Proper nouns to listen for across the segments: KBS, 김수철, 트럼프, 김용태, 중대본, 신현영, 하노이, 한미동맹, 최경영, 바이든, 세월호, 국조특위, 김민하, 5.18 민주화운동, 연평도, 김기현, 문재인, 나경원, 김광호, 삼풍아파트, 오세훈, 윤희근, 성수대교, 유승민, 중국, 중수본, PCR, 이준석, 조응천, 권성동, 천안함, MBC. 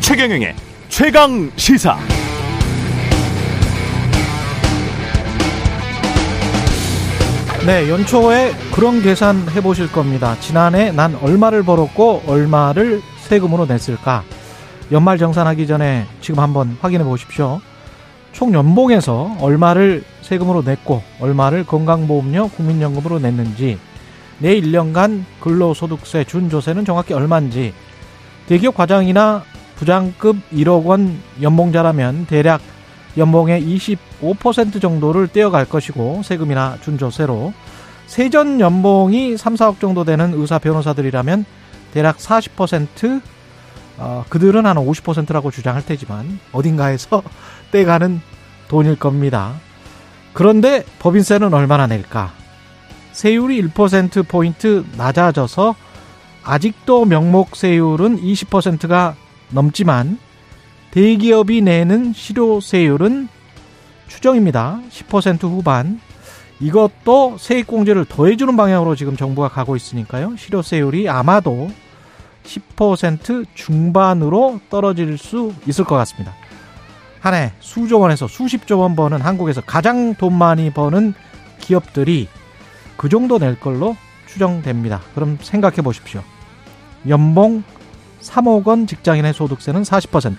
최경영의 최강 시사. 네, 연초에 그런 계산 해보실 겁니다. 지난해 난 얼마를 벌었고 얼마를 세금으로 냈을까. 연말 정산하기 전에 지금 한번 확인해 보십시오. 총 연봉에서 얼마를 세금으로 냈고 얼마를 건강보험료, 국민연금으로 냈는지, 내 1년간 근로소득세, 준조세는 정확히 얼마인지, 대기업 과장이나 부장급 1억 원 연봉자라면 대략 연봉의 25% 정도를 떼어갈 것이고, 세금이나 준조세로 세전 연봉이 3, 4억 정도 되는 의사, 변호사들이라면 대략 40%, 그들은 한 50%라고 주장할 테지만 어딘가에서 떼가는 돈일 겁니다. 그런데 법인세는 얼마나 낼까? 세율이 1%포인트 낮아져서 아직도 명목 세율은 20%가 넘지만 대기업이 내는 실효세율은 추정입니다. 10% 후반. 이것도 세액공제를 더해주는 방향으로 지금 정부가 가고 있으니까요. 실효세율이 아마도 10% 중반으로 떨어질 수 있을 것 같습니다. 한 해 수조 원에서 수십조 원 버는, 한국에서 가장 돈 많이 버는 기업들이 그 정도 낼 걸로 추정됩니다. 그럼 생각해 보십시오. 연봉 3억 원 직장인의 소득세는 40%,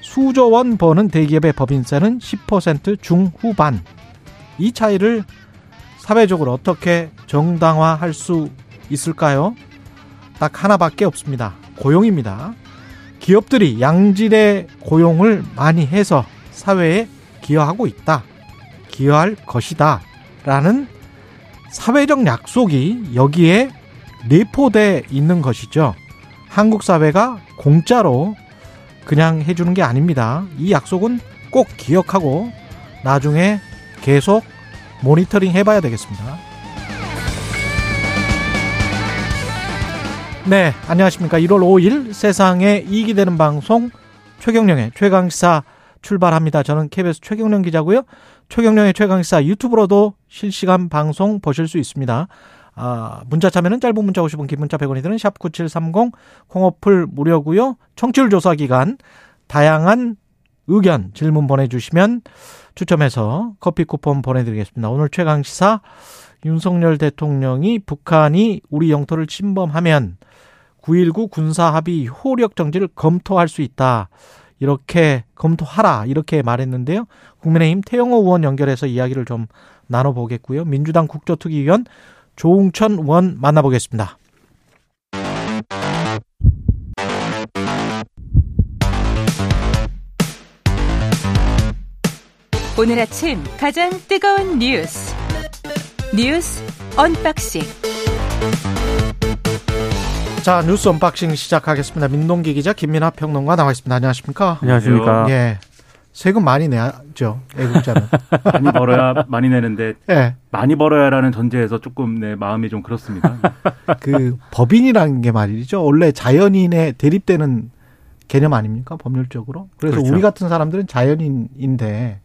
수조 원 버는 대기업의 법인세는 10% 중후반. 이 차이를 사회적으로 어떻게 정당화할 수 있을까요? 딱 하나밖에 없습니다. 고용입니다. 기업들이 양질의 고용을 많이 해서 사회에 기여하고 있다, 기여할 것이다 라는 사회적 약속이 여기에 내포되어 있는 것이죠. 한국 사회가 공짜로 그냥 해주는 게 아닙니다. 이 약속은 꼭 기억하고 나중에 계속 모니터링 해봐야 되겠습니다. 네, 안녕하십니까. 1월 5일 세상에 이익이 되는 방송 최경령의 최강시사 출발합니다. 저는 KBS 최경령 기자고요. 최경령의 최강시사 유튜브로도 실시간 방송 보실 수 있습니다. 문자 참여는 짧은 문자 50원, 긴 문자 100원이 드는 샵9730, 콩어플 무료고요. 청취율 조사 기간 다양한 의견, 질문 보내주시면 추첨해서 커피 쿠폰 보내드리겠습니다. 오늘 최강시사, 윤석열 대통령이 북한이 우리 영토를 침범하면 9.19 군사합의 효력 정지를 검토할 수 있다, 이렇게 검토하라, 이렇게 말했는데요. 국민의힘 태영호 의원 연결해서 이야기를 좀 나눠보겠고요. 민주당 국조특위위원 조응천 의원 만나보겠습니다. 오늘 아침 가장 뜨거운 뉴스 언박싱. 자, 뉴스 언박싱 시작하겠습니다. 민동기 기자, 김민하 평론가 나와 있습니다. 안녕하십니까? 안녕하십니까? 예. 세금 많이 내죠, 애국자는. 많이 벌어야 많이 내는데, 네, 많이 벌어야라는 전제에서 조금 내 마음이 좀 그렇습니다. 그 법인이라는 게 말이죠, 원래 자연인에 대립되는 개념 아닙니까, 법률적으로? 그래서 그렇죠. 우리 같은 사람들은 자연인인데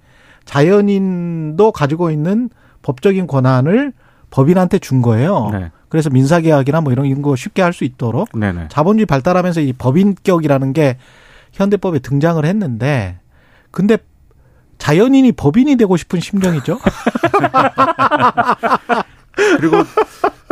자연인도 가지고 있는 법적인 권한을 법인한테 준 거예요. 네. 그래서 민사계약이나 뭐 이런 거 쉽게 할 수 있도록, 네네, 자본주의 발달하면서 이 법인격이라는 게 현대법에 등장을 했는데, 근데 자연인이 법인이 되고 싶은 심정이죠. 그리고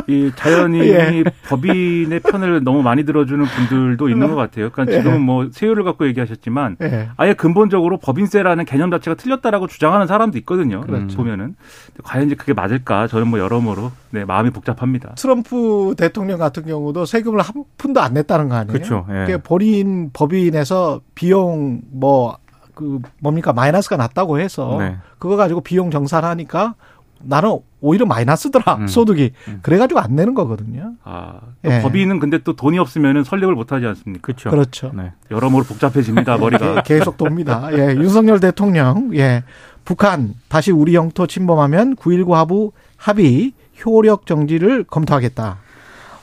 이 자연인이, 예, 법인의 편을 너무 많이 들어주는 분들도 있는 것 같아요. 그러니까 지금은 뭐 세율을 갖고 얘기하셨지만, 예, 아예 근본적으로 법인세라는 개념 자체가 틀렸다라고 주장하는 사람도 있거든요. 그렇죠. 보면은 과연 이제 그게 맞을까? 저는 뭐 여러모로, 네, 마음이 복잡합니다. 트럼프 대통령 같은 경우도 세금을 한 푼도 안 냈다는 거 아니에요? 그렇죠. 예. 버린 법인에서 비용 뭐 마이너스가 났다고 해서, 네, 그거 가지고 비용 정산하니까 나는 오히려 마이너스더라, 소득이. 그래가지고 안 내는 거거든요. 아, 예. 법인은 근데 또 돈이 없으면 설립을 못하지 않습니까? 그렇죠. 그렇죠. 네. 여러모로 복잡해집니다, 머리가. 계속 돕니다. 예, 윤석열 대통령, 예, 북한 다시 우리 영토 침범하면 9.19 합의 효력 정지를 검토하겠다.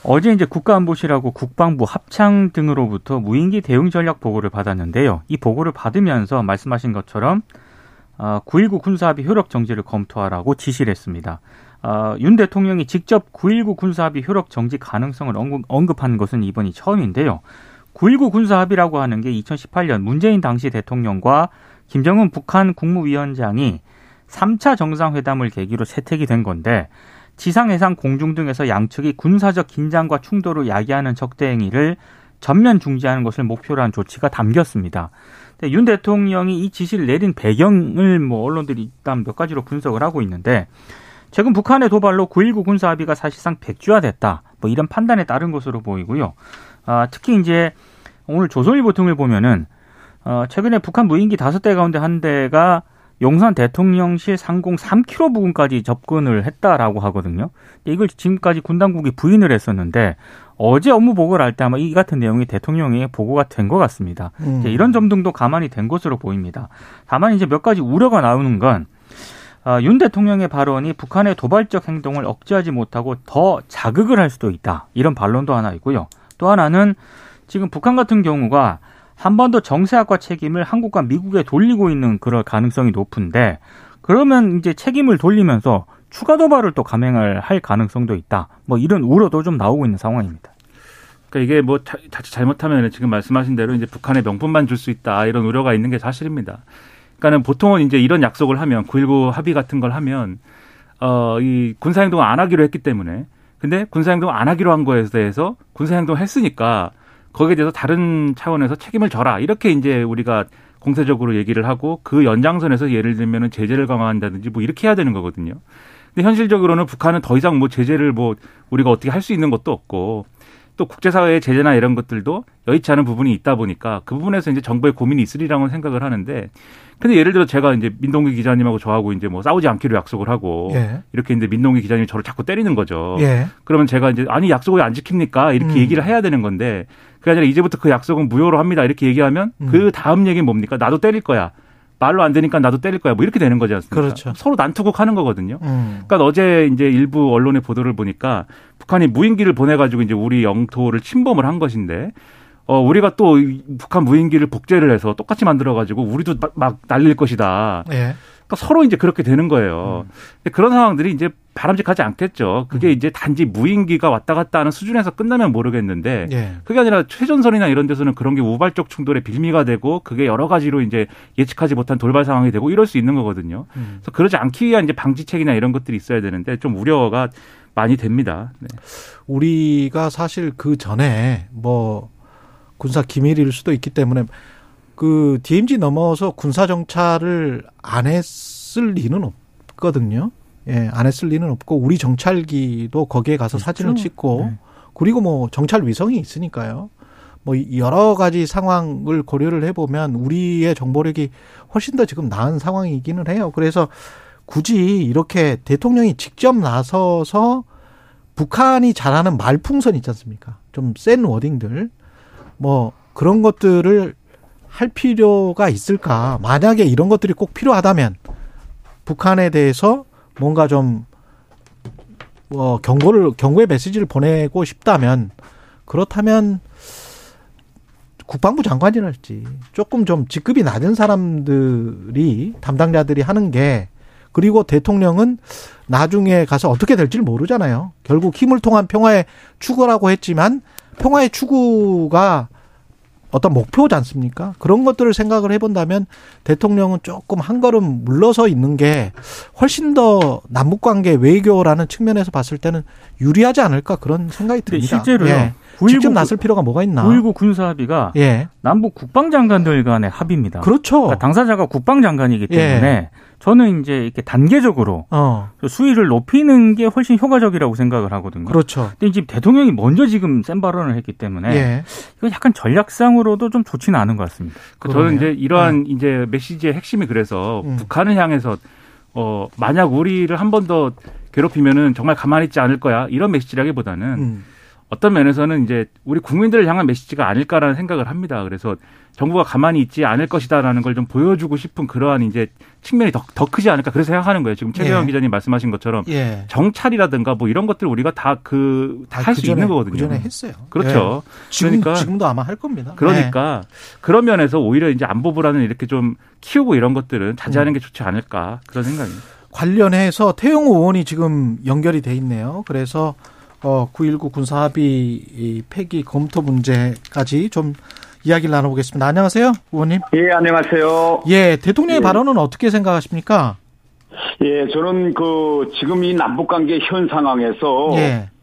어제 이제 국가안보실하고 국방부, 합창 등으로부터 무인기 대응 전략 보고를 받았는데요. 이 보고를 받으면서 말씀하신 것처럼 9.19 군사합의 효력 정지를 검토하라고 지시를 했습니다. 윤 대통령이 직접 9.19 군사합의 효력 정지 가능성을 언급한 것은 이번이 처음인데요. 9.19 군사합의라고 하는 게 2018년 문재인 당시 대통령과 김정은 북한 국무위원장이 3차 정상회담을 계기로 채택이 된 건데 지상, 해상, 공중 등에서 양측이 군사적 긴장과 충돌을 야기하는 적대 행위를 전면 중지하는 것을 목표로 한 조치가 담겼습니다. 근데 윤 대통령이 이 지시를 내린 배경을 언론들이 일단 몇 가지로 분석을 하고 있는데 최근 북한의 도발로 9.19 군사합의가 사실상 백지화됐다. 이런 판단에 따른 것으로 보이고요. 특히 이제 오늘 조선일보 등을 보면은 최근에 북한 무인기 5대 가운데 한 대가 용산 대통령실 상공 3km 부근까지 접근을 했다라고 하거든요. 이걸 지금까지 군 당국이 부인을 했었는데 어제 업무 보고를 할 때 아마 이 같은 내용이 대통령의 보고가 된 것 같습니다. 이런 점 등도 감안이 된 것으로 보입니다. 다만 이제 몇 가지 우려가 나오는 건 윤 대통령의 발언이 북한의 도발적 행동을 억제하지 못하고 더 자극을 할 수도 있다. 이런 반론도 하나 있고요. 또 하나는 지금 북한 같은 경우가 한반도 정세학과 책임을 한국과 미국에 돌리고 있는 그럴 가능성이 높은데 그러면 이제 책임을 돌리면서 추가 도발을 또 감행을 할 가능성도 있다. 이런 우려도 좀 나오고 있는 상황입니다. 그러니까 이게 자칫 잘못하면 지금 말씀하신 대로 이제 북한에 명분만 줄 수 있다. 이런 우려가 있는 게 사실입니다. 그러니까는 보통은 이제 이런 약속을 하면 9.19 합의 같은 걸 하면 이 군사 행동을 안 하기로 했기 때문에 근데 군사 행동 안 하기로 한 거에 대해서 군사 행동 했으니까 거기에 대해서 다른 차원에서 책임을 져라. 이렇게 이제 우리가 공세적으로 얘기를 하고 그 연장선에서 예를 들면은 제재를 강화한다든지 이렇게 해야 되는 거거든요. 근데 현실적으로는 북한은 더 이상 제재를 우리가 어떻게 할 수 있는 것도 없고 또 국제사회의 제재나 이런 것들도 여의치 않은 부분이 있다 보니까 그 부분에서 이제 정부의 고민이 있으리라고 생각을 하는데 근데 예를 들어 제가 이제 민동기 기자님하고 저하고 이제 싸우지 않기로 약속을 하고 예. 이렇게 이제 민동기 기자님이 저를 자꾸 때리는 거죠. 예. 그러면 제가 이제 아니 약속을 안 지킵니까? 이렇게 얘기를 해야 되는 건데 그게 아니라 이제부터 그 약속은 무효로 합니다. 이렇게 얘기하면 그 다음 얘기는 뭡니까? 나도 때릴 거야. 말로 안 되니까 나도 때릴 거야. 이렇게 되는 거지 않습니까? 그렇죠. 서로 난투극하는 거거든요. 그러니까 어제 이제 일부 언론의 보도를 보니까 북한이 무인기를 보내가지고 이제 우리 영토를 침범을 한 것인데, 우리가 또 북한 무인기를 복제를 해서 똑같이 만들어가지고 우리도 막 날릴 것이다. 예. 그러니까 서로 이제 그렇게 되는 거예요. 근데 그런 상황들이 이제 바람직하지 않겠죠. 그게 이제 단지 무인기가 왔다 갔다 하는 수준에서 끝나면 모르겠는데 예. 그게 아니라 최전선이나 이런 데서는 그런 게 우발적 충돌의 빌미가 되고 그게 여러 가지로 이제 예측하지 못한 돌발 상황이 되고 이럴 수 있는 거거든요. 그래서 그러지 않기 위한 이제 방지책이나 이런 것들이 있어야 되는데 좀 우려가 많이 됩니다. 네. 우리가 사실 그 전에 군사 기밀일 수도 있기 때문에 그 DMZ 넘어서 군사 정찰을 안 했을 리는 없거든요. 예, 안 했을 리는 없고 우리 정찰기도 거기에 가서 그렇죠. 사진을 찍고 네. 그리고 정찰 위성이 있으니까요. 여러 가지 상황을 고려를 해보면 우리의 정보력이 훨씬 더 지금 나은 상황이기는 해요. 그래서 굳이 이렇게 대통령이 직접 나서서 북한이 잘하는 말풍선 있지 않습니까? 좀 센 워딩들 그런 것들을 할 필요가 있을까? 만약에 이런 것들이 꼭 필요하다면 북한에 대해서 뭔가 좀 경고의 메시지를 보내고 싶다면 그렇다면 국방부 장관이랄지 조금 좀 직급이 낮은 사람들이 담당자들이 하는 게 그리고 대통령은 나중에 가서 어떻게 될지 모르잖아요. 결국 힘을 통한 평화의 추구라고 했지만 평화의 추구가 어떤 목표지 않습니까? 그런 것들을 생각을 해본다면 대통령은 조금 한 걸음 물러서 있는 게 훨씬 더 남북관계 외교라는 측면에서 봤을 때는 유리하지 않을까 그런 생각이 듭니다. 실제로요. 예. 직접 나설 필요가 뭐가 있나. 9.19 군사합의가 예. 남북 국방장관들 간의 합의입니다. 그렇죠. 그러니까 당사자가 국방장관이기 때문에 예. 저는 이제 이렇게 단계적으로 수위를 높이는 게 훨씬 효과적이라고 생각을 하거든요. 그렇죠. 근데 지금 대통령이 먼저 지금 센 발언을 했기 때문에 예. 이건 약간 전략상으로도 좀 좋지는 않은 것 같습니다. 저는 이제 이러한 이제 메시지의 핵심이 그래서 북한을 향해서 만약 우리를 한 번 더 괴롭히면은 정말 가만히 있지 않을 거야 이런 메시지라기보다는 어떤 면에서는 이제 우리 국민들을 향한 메시지가 아닐까라는 생각을 합니다. 그래서 정부가 가만히 있지 않을 것이다라는 걸 좀 보여주고 싶은 그러한 이제 측면이 더 크지 않을까 그래서 생각하는 거예요. 지금 최재형 기자님 말씀하신 것처럼 정찰이라든가 뭐 이런 것들 우리가 다 할 수 있는 거거든요. 그전에 했어요. 그렇죠. 그러니까 지금도 아마 할 겁니다. 그러니까 그런 면에서 오히려 이제 안보부라는 이렇게 좀 키우고 이런 것들은 자제하는 게 좋지 않을까 그런 생각입니다. 관련해서 태영호 의원이 지금 연결이 돼 있네요. 그래서 9.19 군사합의 폐기 검토 문제까지 좀 이야기를 나눠보겠습니다. 안녕하세요, 의원님. 예, 안녕하세요. 예, 대통령의 발언은 어떻게 생각하십니까? 예, 저는 지금 이 남북관계 현 상황에서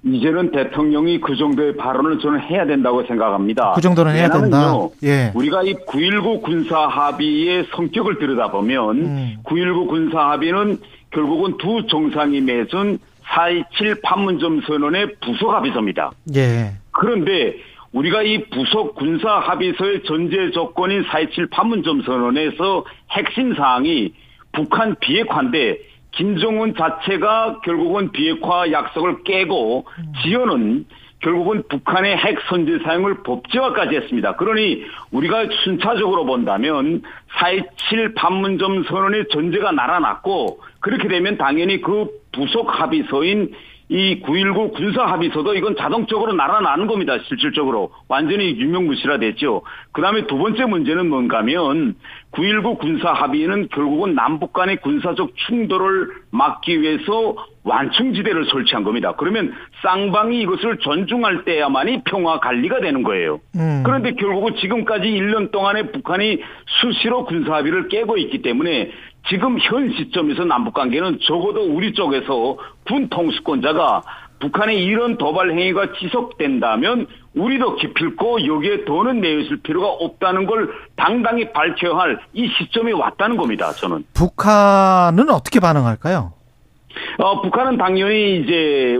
이제는 대통령이 그 정도의 발언을 저는 해야 된다고 생각합니다. 그 정도는 해야 된다. 예. 우리가 이 9.19 군사합의의 성격을 들여다보면 9.19 군사합의는 결국은 두 정상이 맺은 4.27 판문점 선언의 부속 합의서입니다. 예. 그런데 우리가 이 부속 군사 합의서의 전제 조건인 4.27 판문점 선언에서 핵심 사항이 북한 비핵화인데 김정은 자체가 결국은 비핵화 약속을 깨고 지연은 결국은 북한의 핵 선제 사용을 법제화까지 했습니다. 그러니 우리가 순차적으로 본다면 4.27 판문점 선언의 전제가 날아났고 그렇게 되면 당연히 그 부속 합의서인 이 9.19 군사 합의서도 이건 자동적으로 날아나는 겁니다. 실질적으로 완전히 유명무실화됐죠. 그다음에 두 번째 문제는 뭔가 하면 9.19 군사 합의는 결국은 남북 간의 군사적 충돌을 막기 위해서 완충지대를 설치한 겁니다. 그러면 쌍방이 이것을 존중할 때야만이 평화 관리가 되는 거예요. 그런데 결국은 지금까지 1년 동안에 북한이 수시로 군사 합의를 깨고 있기 때문에 지금 현 시점에서 남북관계는 적어도 우리 쪽에서 군 통수권자가 북한의 이런 도발 행위가 지속된다면 우리도 기필코 여기에 더는 내있을 필요가 없다는 걸 당당히 밝혀야 할 이 시점이 왔다는 겁니다. 저는. 북한은 어떻게 반응할까요? 북한은 당연히 이제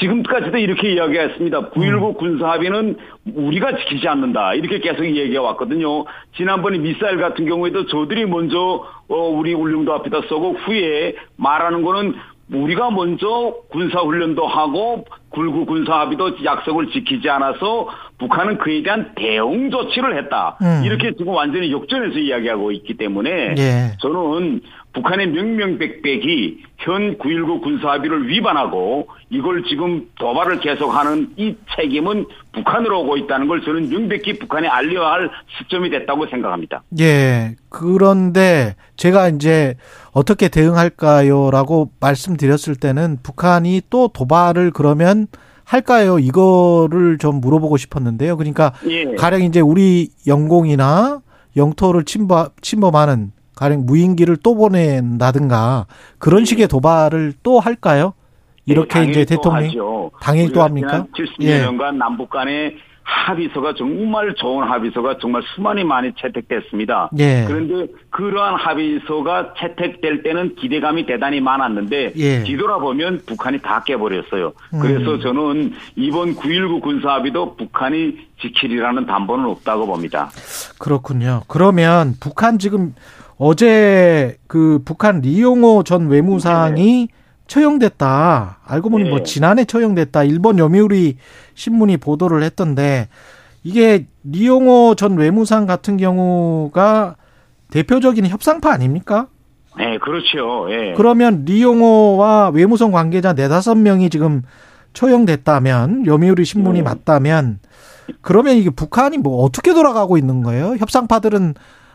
지금까지도 이렇게 이야기했습니다. 9.19 군사합의는 우리가 지키지 않는다. 이렇게 계속 얘기해 왔거든요. 지난번에 미사일 같은 경우에도 저들이 먼저 우리 울릉도 앞에다 쏘고 후에 말하는 거는 우리가 먼저 군사훈련도 하고 9.19 군사합의도 약속을 지키지 않아서 북한은 그에 대한 대응 조치를 했다. 이렇게 지금 완전히 역전해서 이야기하고 있기 때문에 저는 북한의 명명백백이 현 9.19 군사합의를 위반하고 이걸 지금 도발을 계속하는 이 책임은 북한으로 오고 있다는 걸 저는 명백히 북한에 알려야 할 시점이 됐다고 생각합니다. 예. 그런데 제가 이제 어떻게 대응할까요라고 말씀드렸을 때는 북한이 또 도발을 그러면 할까요? 이거를 좀 물어보고 싶었는데요. 그러니까 가령 이제 우리 영공이나 영토를 침범하는 가령 무인기를 또 보낸다든가 그런 식의 도발을 또 할까요? 이렇게 이제 대통령이 당연히 또 합니까? 70년간 남북 간의 합의서가 정말 좋은 합의서가 정말 수많이 많이 채택됐습니다. 그런데 그러한 합의서가 채택될 때는 기대감이 대단히 많았는데 뒤돌아보면 북한이 다 깨버렸어요. 그래서 저는 이번 9.19 군사합의도 북한이 지키리라는 담보는 없다고 봅니다. 그렇군요. 그러면 북한 지금 어제 그 북한 리용호 전 외무상이 처형됐다. 알고 보니 뭐 지난해 처형됐다. 일본 여미우리 신문이 보도를 했던데 이게 리용호 전 외무상 같은 경우가 대표적인 협상파 아닙니까? 네, 그렇죠. 예. 그러면 리용호와 외무성 관계자 4-5명이 지금 처형됐다면 여미우리 신문이 맞다면 그러면 이게 북한이 뭐 어떻게 돌아가고 있는 거예요? 협상파들은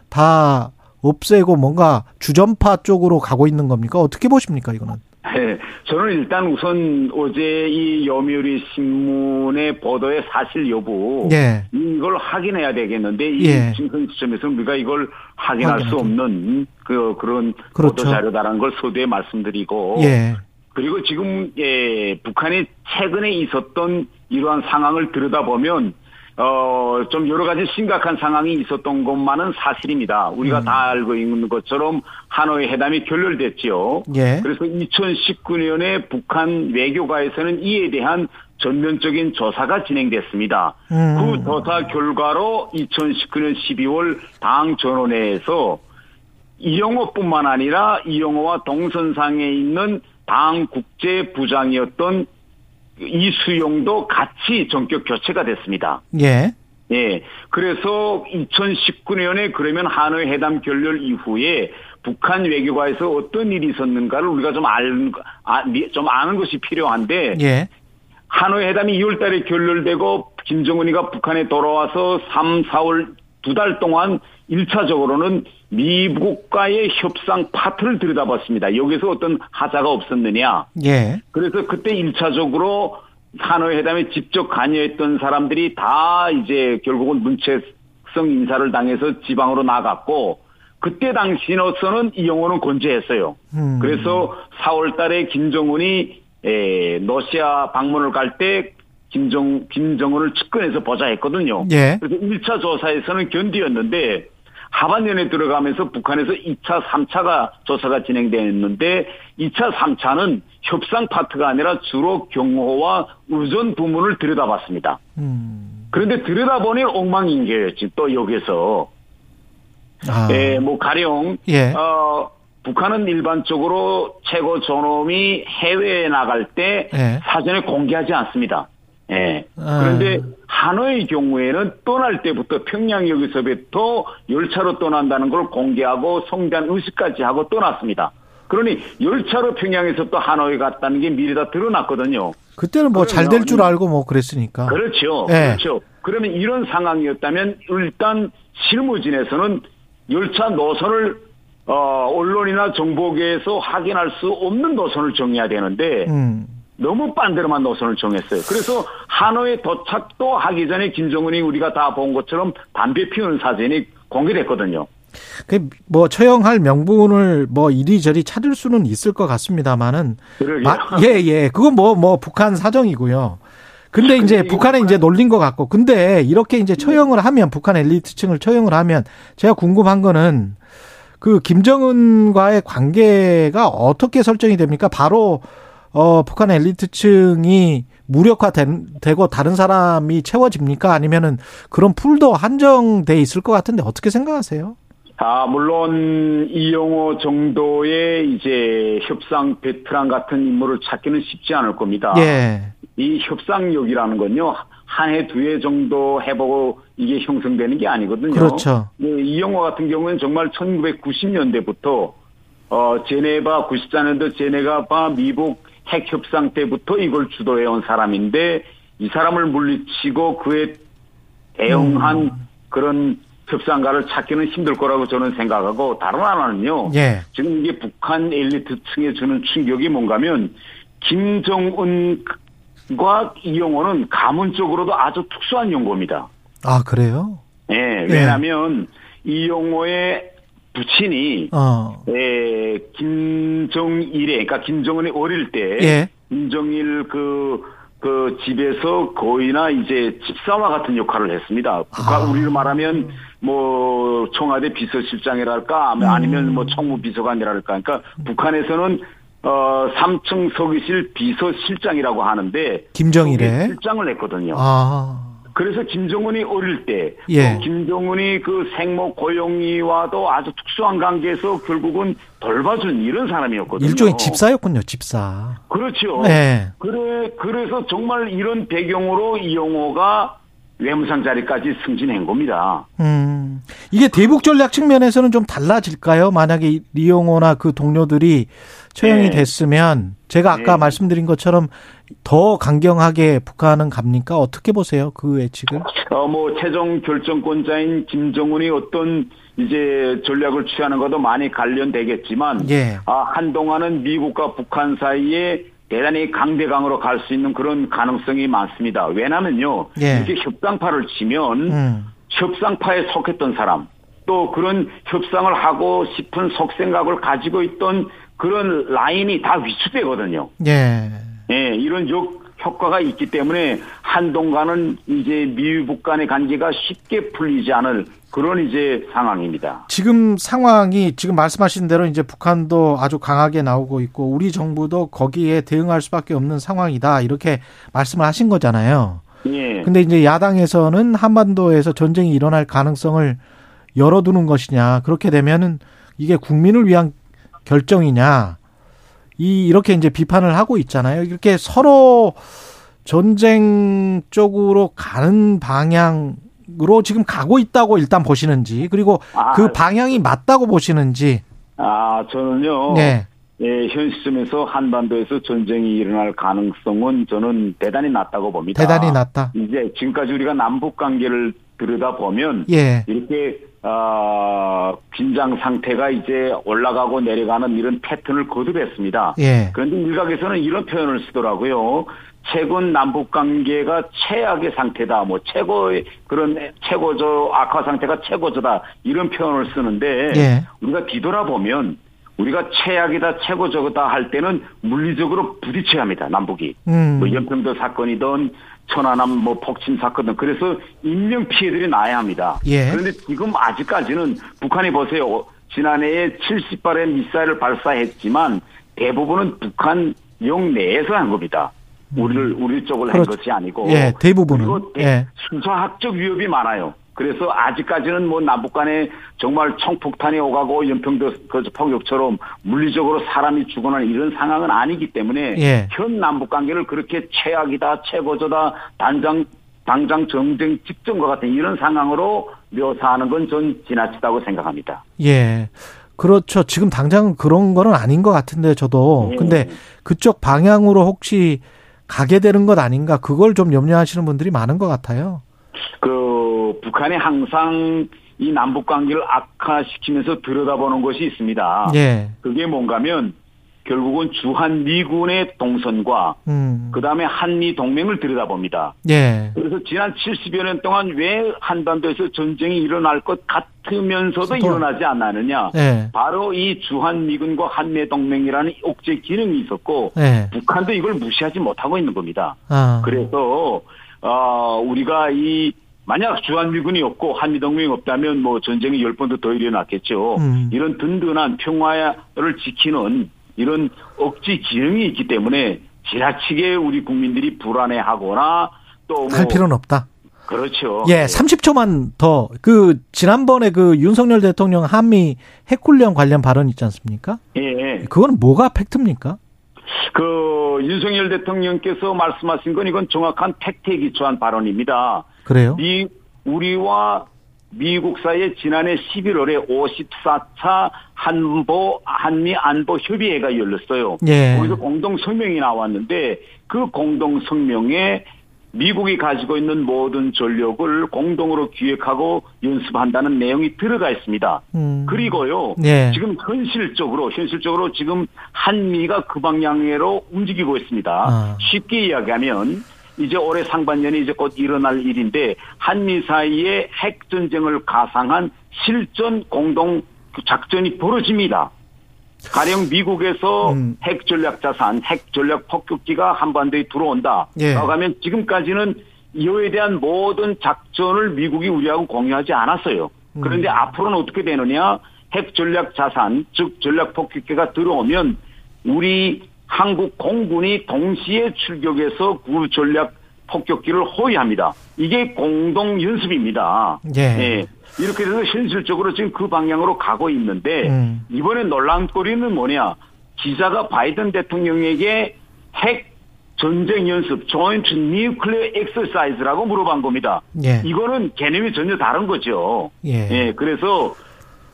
다 없애고 뭔가 주전파 쪽으로 가고 있는 겁니까? 어떻게 보십니까, 이거는? 네, 저는 일단 우선 어제 이 여미우리 신문의 보도의 사실 여부 이걸 확인해야 되겠는데 이 지금 시점에서는 우리가 이걸 확인할 수 없는 그런 보도 자료다라는 걸 서두에 말씀드리고 그리고 지금 북한이 최근에 있었던 이러한 상황을 들여다보면 좀 여러 가지 심각한 상황이 있었던 것만은 사실입니다. 우리가 다 알고 있는 것처럼 하노이 회담이 결렬됐지요. 그래서 2019년에 북한 외교가에서는 이에 대한 전면적인 조사가 진행됐습니다. 그 조사 결과로 2019년 12월 당 전원회에서 이영호뿐만 아니라 이영호와 동선상에 있는 당 국제부장이었던 이수용도 같이 정격 교체가 됐습니다. 예. 예. 그래서 2019년에 그러면 하노이 회담 결렬 이후에 북한 외교관에서 어떤 일이 있었는가를 우리가 좀 아는 것이 필요한데. 예. 하노이 회담이 2월 달에 결렬되고 김정은이가 북한에 돌아와서 3, 4월 두 달 동안 1차적으로는 미국과의 협상 파트를 들여다봤습니다. 여기서 어떤 하자가 없었느냐. 예. 그래서 그때 1차적으로 하노이 회담에 직접 관여했던 사람들이 다 이제 결국은 문체성 인사를 당해서 지방으로 나갔고, 그때 당시로서는 이 용어는 건재했어요. 그래서 4월 달에 김정은이 러시아 방문을 갈 때 김정은을 측근에서 보좌했거든요. 예. 그래서 1차 조사에서는 견디였는데 하반년에 들어가면서 북한에서 2차, 3차가 조사가 진행됐는데 2차, 3차는 협상 파트가 아니라 주로 경호와 의전 부문을 들여다봤습니다. 그런데 들여다보니 엉망인계였지, 또 여기서. 아. 예, 뭐 가령 예. 북한은 일반적으로 최고 존엄이 해외에 나갈 때 예. 사전에 공개하지 않습니다. 예. 그런데 하노이 경우에는 떠날 때부터 평양역에서부터 열차로 떠난다는 걸 공개하고 성대한 의식까지 하고 떠났습니다. 그러니 열차로 평양에서부터 하노이 갔다는 게 미리 다 드러났거든요. 그때는 뭐 잘 될 줄 알고 뭐 그랬으니까. 그렇죠. 예. 그렇죠. 그러면 이런 상황이었다면 일단 실무진에서는 열차 노선을 언론이나 정보계에서 확인할 수 없는 노선을 정해야 되는데 너무 반대로만 노선을 정했어요. 그래서 하노이 도착도 하기 전에 김정은이 우리가 다 본 것처럼 담배 피우는 사진이 공개됐거든요. 그 뭐 처형할 명분을 뭐 이리저리 찾을 수는 있을 것 같습니다만은 예. 그건 뭐 북한 사정이고요. 근데 이제 북한에 이제 놀린 것 같고, 근데 이렇게 이제 처형을 하면 북한 엘리트층을 처형을 하면 제가 궁금한 거는 그 김정은과의 관계가 어떻게 설정이 됩니까? 바로 북한 엘리트층이 무력화되고 다른 사람이 채워집니까? 아니면은 그런 풀도 한정돼 있을 것 같은데 어떻게 생각하세요? 아, 물론 이용호 정도의 이제 협상 베테랑 같은 인물을 찾기는 쉽지 않을 겁니다. 예. 이 협상력이라는 건요, 한 해, 두 해 정도 해보고 이게 형성되는 게 아니거든요. 그렇죠. 네, 이용호 같은 경우는 정말 1990년대부터 제네바 94년도 제네바 미국 핵협상 때부터 이걸 주도해온 사람인데, 이 사람을 물리치고 그에 대응한 그런 협상가를 찾기는 힘들 거라고 저는 생각하고, 다른 하나는요. 예. 지금 이게 북한 엘리트층에 주는 충격이 뭔가면 김정은과 이용호는 가문적으로도 아주 특수한 연고입니다. 아, 그래요? 예, 왜냐하면 예. 이용호의 부친이 김정일에, 그러니까 김정은이 어릴 때 예. 김정일 그 집에서 거의나 이제 집사와 같은 역할을 했습니다. 북한 우리로 말하면 뭐 청와대 비서실장이랄까 아니면 뭐 총무비서관이랄까. 그러니까 북한에서는 3층 서기실 비서실장이라고 하는데 김정일에 실장을 했거든요. 아. 그래서 김정은이 어릴 때 예. 김정은이 그 생모 고용이와도 아주 특수한 관계에서 결국은 돌봐준 이런 사람이었거든요. 일종의 집사였군요. 집사. 그렇죠. 네. 그래서 정말 이런 배경으로 이용호가 외무상 자리까지 승진한 겁니다. 이게 대북 전략 측면에서는 좀 달라질까요? 만약에 이용호나 그 동료들이 처형이 네. 됐으면 제가 아까 네. 말씀드린 것처럼 더 강경하게 북한은 갑니까? 어떻게 보세요? 그 예측을? 뭐 최종 결정권자인 김정은이 어떤 이제 전략을 취하는 것도 많이 관련되겠지만 예. 한동안은 미국과 북한 사이에 대단히 강대강으로 갈 수 있는 그런 가능성이 많습니다. 왜냐면요. 예. 이게 협상파를 치면 협상파에 속했던 사람, 또 그런 협상을 하고 싶은 속생각을 가지고 있던 그런 라인이 다 위축되거든요. 예. 예, 이런 효과가 있기 때문에 한동안은 이제 미국 간의 관계가 쉽게 풀리지 않을 그런 이제 상황입니다. 지금 상황이 지금 말씀하신 대로 이제 북한도 아주 강하게 나오고 있고 우리 정부도 거기에 대응할 수밖에 없는 상황이다. 이렇게 말씀을 하신 거잖아요. 예. 근데 이제 야당에서는 한반도에서 전쟁이 일어날 가능성을 열어두는 것이냐. 그렇게 되면은 이게 국민을 위한 결정이냐. 이렇게 이제 비판을 하고 있잖아요. 이렇게 서로 전쟁 쪽으로 가는 방향으로 지금 가고 있다고 일단 보시는지, 그리고 그 방향이 맞다고 보시는지. 저는요. 네. 예, 현 시점에서 한반도에서 전쟁이 일어날 가능성은 저는 대단히 낮다고 봅니다. 대단히 낮다. 이제 지금까지 우리가 남북 관계를 들여다보면 예. 이렇게 긴장 상태가 이제 올라가고 내려가는 이런 패턴을 거듭했습니다. 예. 그런데 일각에서는 이런 표현을 쓰더라고요. 최근 남북 관계가 최악의 상태다. 뭐 최고의 그런 최고조 악화 상태가 최고조다. 이런 표현을 쓰는데 예. 우리가 뒤돌아보면 우리가 최악이다 최고조다 할 때는 물리적으로 부딪혀야 합니다. 남북이. 뭐 연평도 사건이든 천안함 뭐 폭침 사건이든 그래서 인명 피해들이 나야 합니다. 예. 그런데 지금 아직까지는 북한이 보세요. 지난해에 70발의 미사일을 발사했지만 대부분은 북한 영내에서 한 겁니다. 우리 쪽을 그렇죠. 한 것이 아니고 예, 대부분은 그리고 예. 순서학적 위협이 많아요. 그래서 아직까지는 뭐 남북 간에 정말 총폭탄이 오가고 연평도 폭격처럼 물리적으로 사람이 죽어나는 이런 상황은 아니기 때문에 예. 현 남북 관계를 그렇게 최악이다, 최고조다, 당장 전쟁 직전과 같은 이런 상황으로 묘사하는 건 전 지나치다고 생각합니다. 예. 그렇죠. 지금 당장은 그런 거는 아닌 것 같은데 저도. 예. 근데 그쪽 방향으로 혹시 가게 되는 것 아닌가 그걸 좀 염려하시는 분들이 많은 것 같아요. 북한이 항상 이 남북 관계를 악화시키면서 들여다보는 것이 있습니다. 예. 그게 뭔가면 결국은 주한 미군의 동선과 그다음에 한미 동맹을 들여다봅니다. 예. 그래서 지난 70여 년 동안 왜 한반도에서 전쟁이 일어날 것 같으면서도 일어나지 않았느냐. 예. 바로 이 주한 미군과 한미 동맹이라는 억제 기능이 있었고 예. 북한도 이걸 무시하지 못하고 있는 겁니다. 그래서 우리가 이 만약 주한미군이 없고 한미동맹이 없다면 뭐 전쟁이 10번도 더 일어났겠죠. 이런 든든한 평화를 지키는 이런 억지 기능이 있기 때문에 지나치게 우리 국민들이 불안해하거나 또 할 필요는 없다. 그렇죠. 예, 30초만 더. 지난번에 윤석열 대통령 한미 핵훈련 관련 발언 있지 않습니까? 예. 그건 뭐가 팩트입니까? 윤석열 대통령께서 말씀하신 건 이건 정확한 팩트에 기초한 발언입니다. 그래요? 우리와 미국 사이에 지난해 11월에 54차 한미 안보 협의회가 열렸어요. 예. 거기서 공동 성명이 나왔는데 그 공동 성명에 미국이 가지고 있는 모든 전력을 공동으로 기획하고 연습한다는 내용이 들어가 있습니다. 그리고요. 예. 지금 현실적으로 지금 한미가 그 방향으로 움직이고 있습니다. 쉽게 이야기하면 이제 올해 상반년이 이제 곧 일어날 일인데 한미 사이에 핵전쟁을 가상한 실전 공동 작전이 벌어집니다. 가령 미국에서 핵전략자산, 핵전략폭격기가 한반도에 들어온다. 예. 나가면 지금까지는 이에 대한 모든 작전을 미국이 우리하고 공유하지 않았어요. 그런데 앞으로는 어떻게 되느냐. 핵전략자산, 즉 전략폭격기가 들어오면 우리 한국 공군이 동시에 출격해서 그 전략 폭격기를 호위합니다. 이게 공동 연습입니다. 예. 예. 이렇게 해서 현실적으로 지금 그 방향으로 가고 있는데 이번에 논란거리는 뭐냐. 기자가 바이든 대통령에게 핵 전쟁 연습, 조인트 뉴클리어 엑서사이즈라고 물어본 겁니다. 예. 이거는 개념이 전혀 다른 거죠. 예. 예. 그래서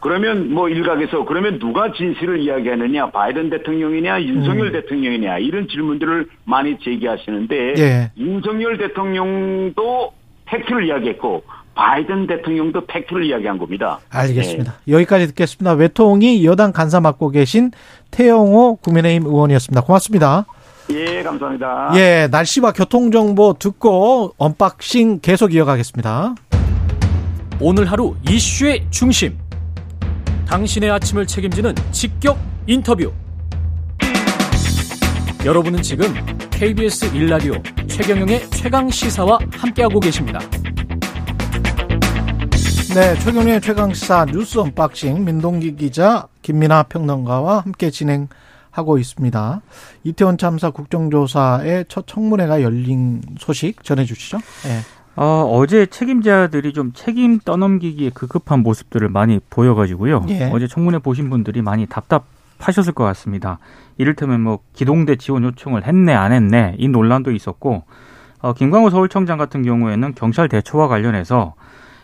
그러면 뭐 일각에서 그러면 누가 진실을 이야기하느냐 바이든 대통령이냐 윤석열 대통령이냐 이런 질문들을 많이 제기하시는데 예. 윤석열 대통령도 팩트를 이야기했고 바이든 대통령도 팩트를 이야기한 겁니다. 알겠습니다. 예. 여기까지 듣겠습니다. 외통이 여당 간사 맡고 계신 태영호 국민의힘 의원이었습니다. 고맙습니다. 예, 감사합니다. 예, 날씨와 교통정보 듣고 언박싱 계속 이어가겠습니다. 오늘 하루 이슈의 중심. 당신의 아침을 책임지는 직격 인터뷰. 여러분은 지금 KBS 1라디오 최경영의 최강시사와 함께하고 계십니다. 네, 최경영의 최강시사 뉴스 언박싱 민동기 기자, 김민하 평론가와 함께 진행하고 있습니다. 이태원 참사 국정조사의 첫 청문회가 열린 소식 전해주시죠. 네. 어제 책임자들이 좀 책임 떠넘기기에 급급한 모습들을 많이 보여가지고요. 예. 어제 청문회 보신 분들이 많이 답답하셨을 것 같습니다. 이를테면 기동대 지원 요청을 했네 안 했네 이 논란도 있었고 김광호 서울청장 같은 경우에는 경찰 대처와 관련해서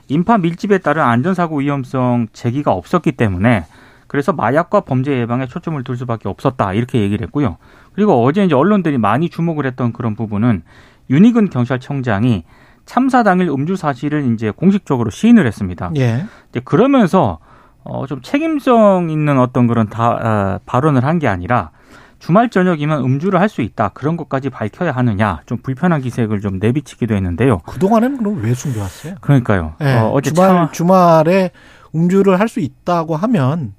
인파 밀집에 따른 안전사고 위험성 제기가 없었기 때문에 그래서 마약과 범죄 예방에 초점을 둘 수밖에 없었다 이렇게 얘기를 했고요. 그리고 어제 이제 언론들이 많이 주목을 했던 그런 부분은 윤희근 경찰청장이 참사 당일 음주 사실을 이제 공식적으로 시인을 했습니다. 예. 그러면서 좀 책임성 있는 어떤 그런 발언을 한 게 아니라 주말 저녁이면 음주를 할 수 있다. 그런 것까지 밝혀야 하느냐. 좀 불편한 기색을 좀 내비치기도 했는데요. 그동안에는 그럼 왜 숨겨왔어요? 그러니까요. 네. 어제 주말에 음주를 할 수 있다고 하면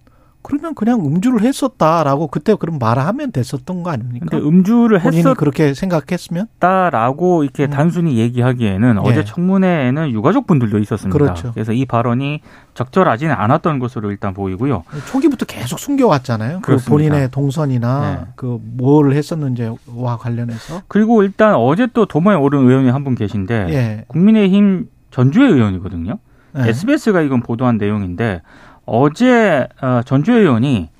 그러면 그냥 음주를 했었다라고 그때 그럼 말하면 됐었던 거 아닙니까? 근데 음주를 했었다. 본인이 그렇게 생각했으면? 라고 이렇게 단순히 얘기하기에는 어제 청문회에는 유가족분들도 있었습니다. 그렇죠. 그래서 이 발언이 적절하지는 않았던 것으로 일단 보이고요. 초기부터 계속 숨겨왔잖아요. 그 본인의 동선이나 그 뭘 했었는지와 관련해서. 그리고 일단 어제 또 도마에 오른 의원이 한 분 계신데 국민의힘 전주의 의원이거든요. SBS가 이건 보도한 내용인데 어제 전주 의원이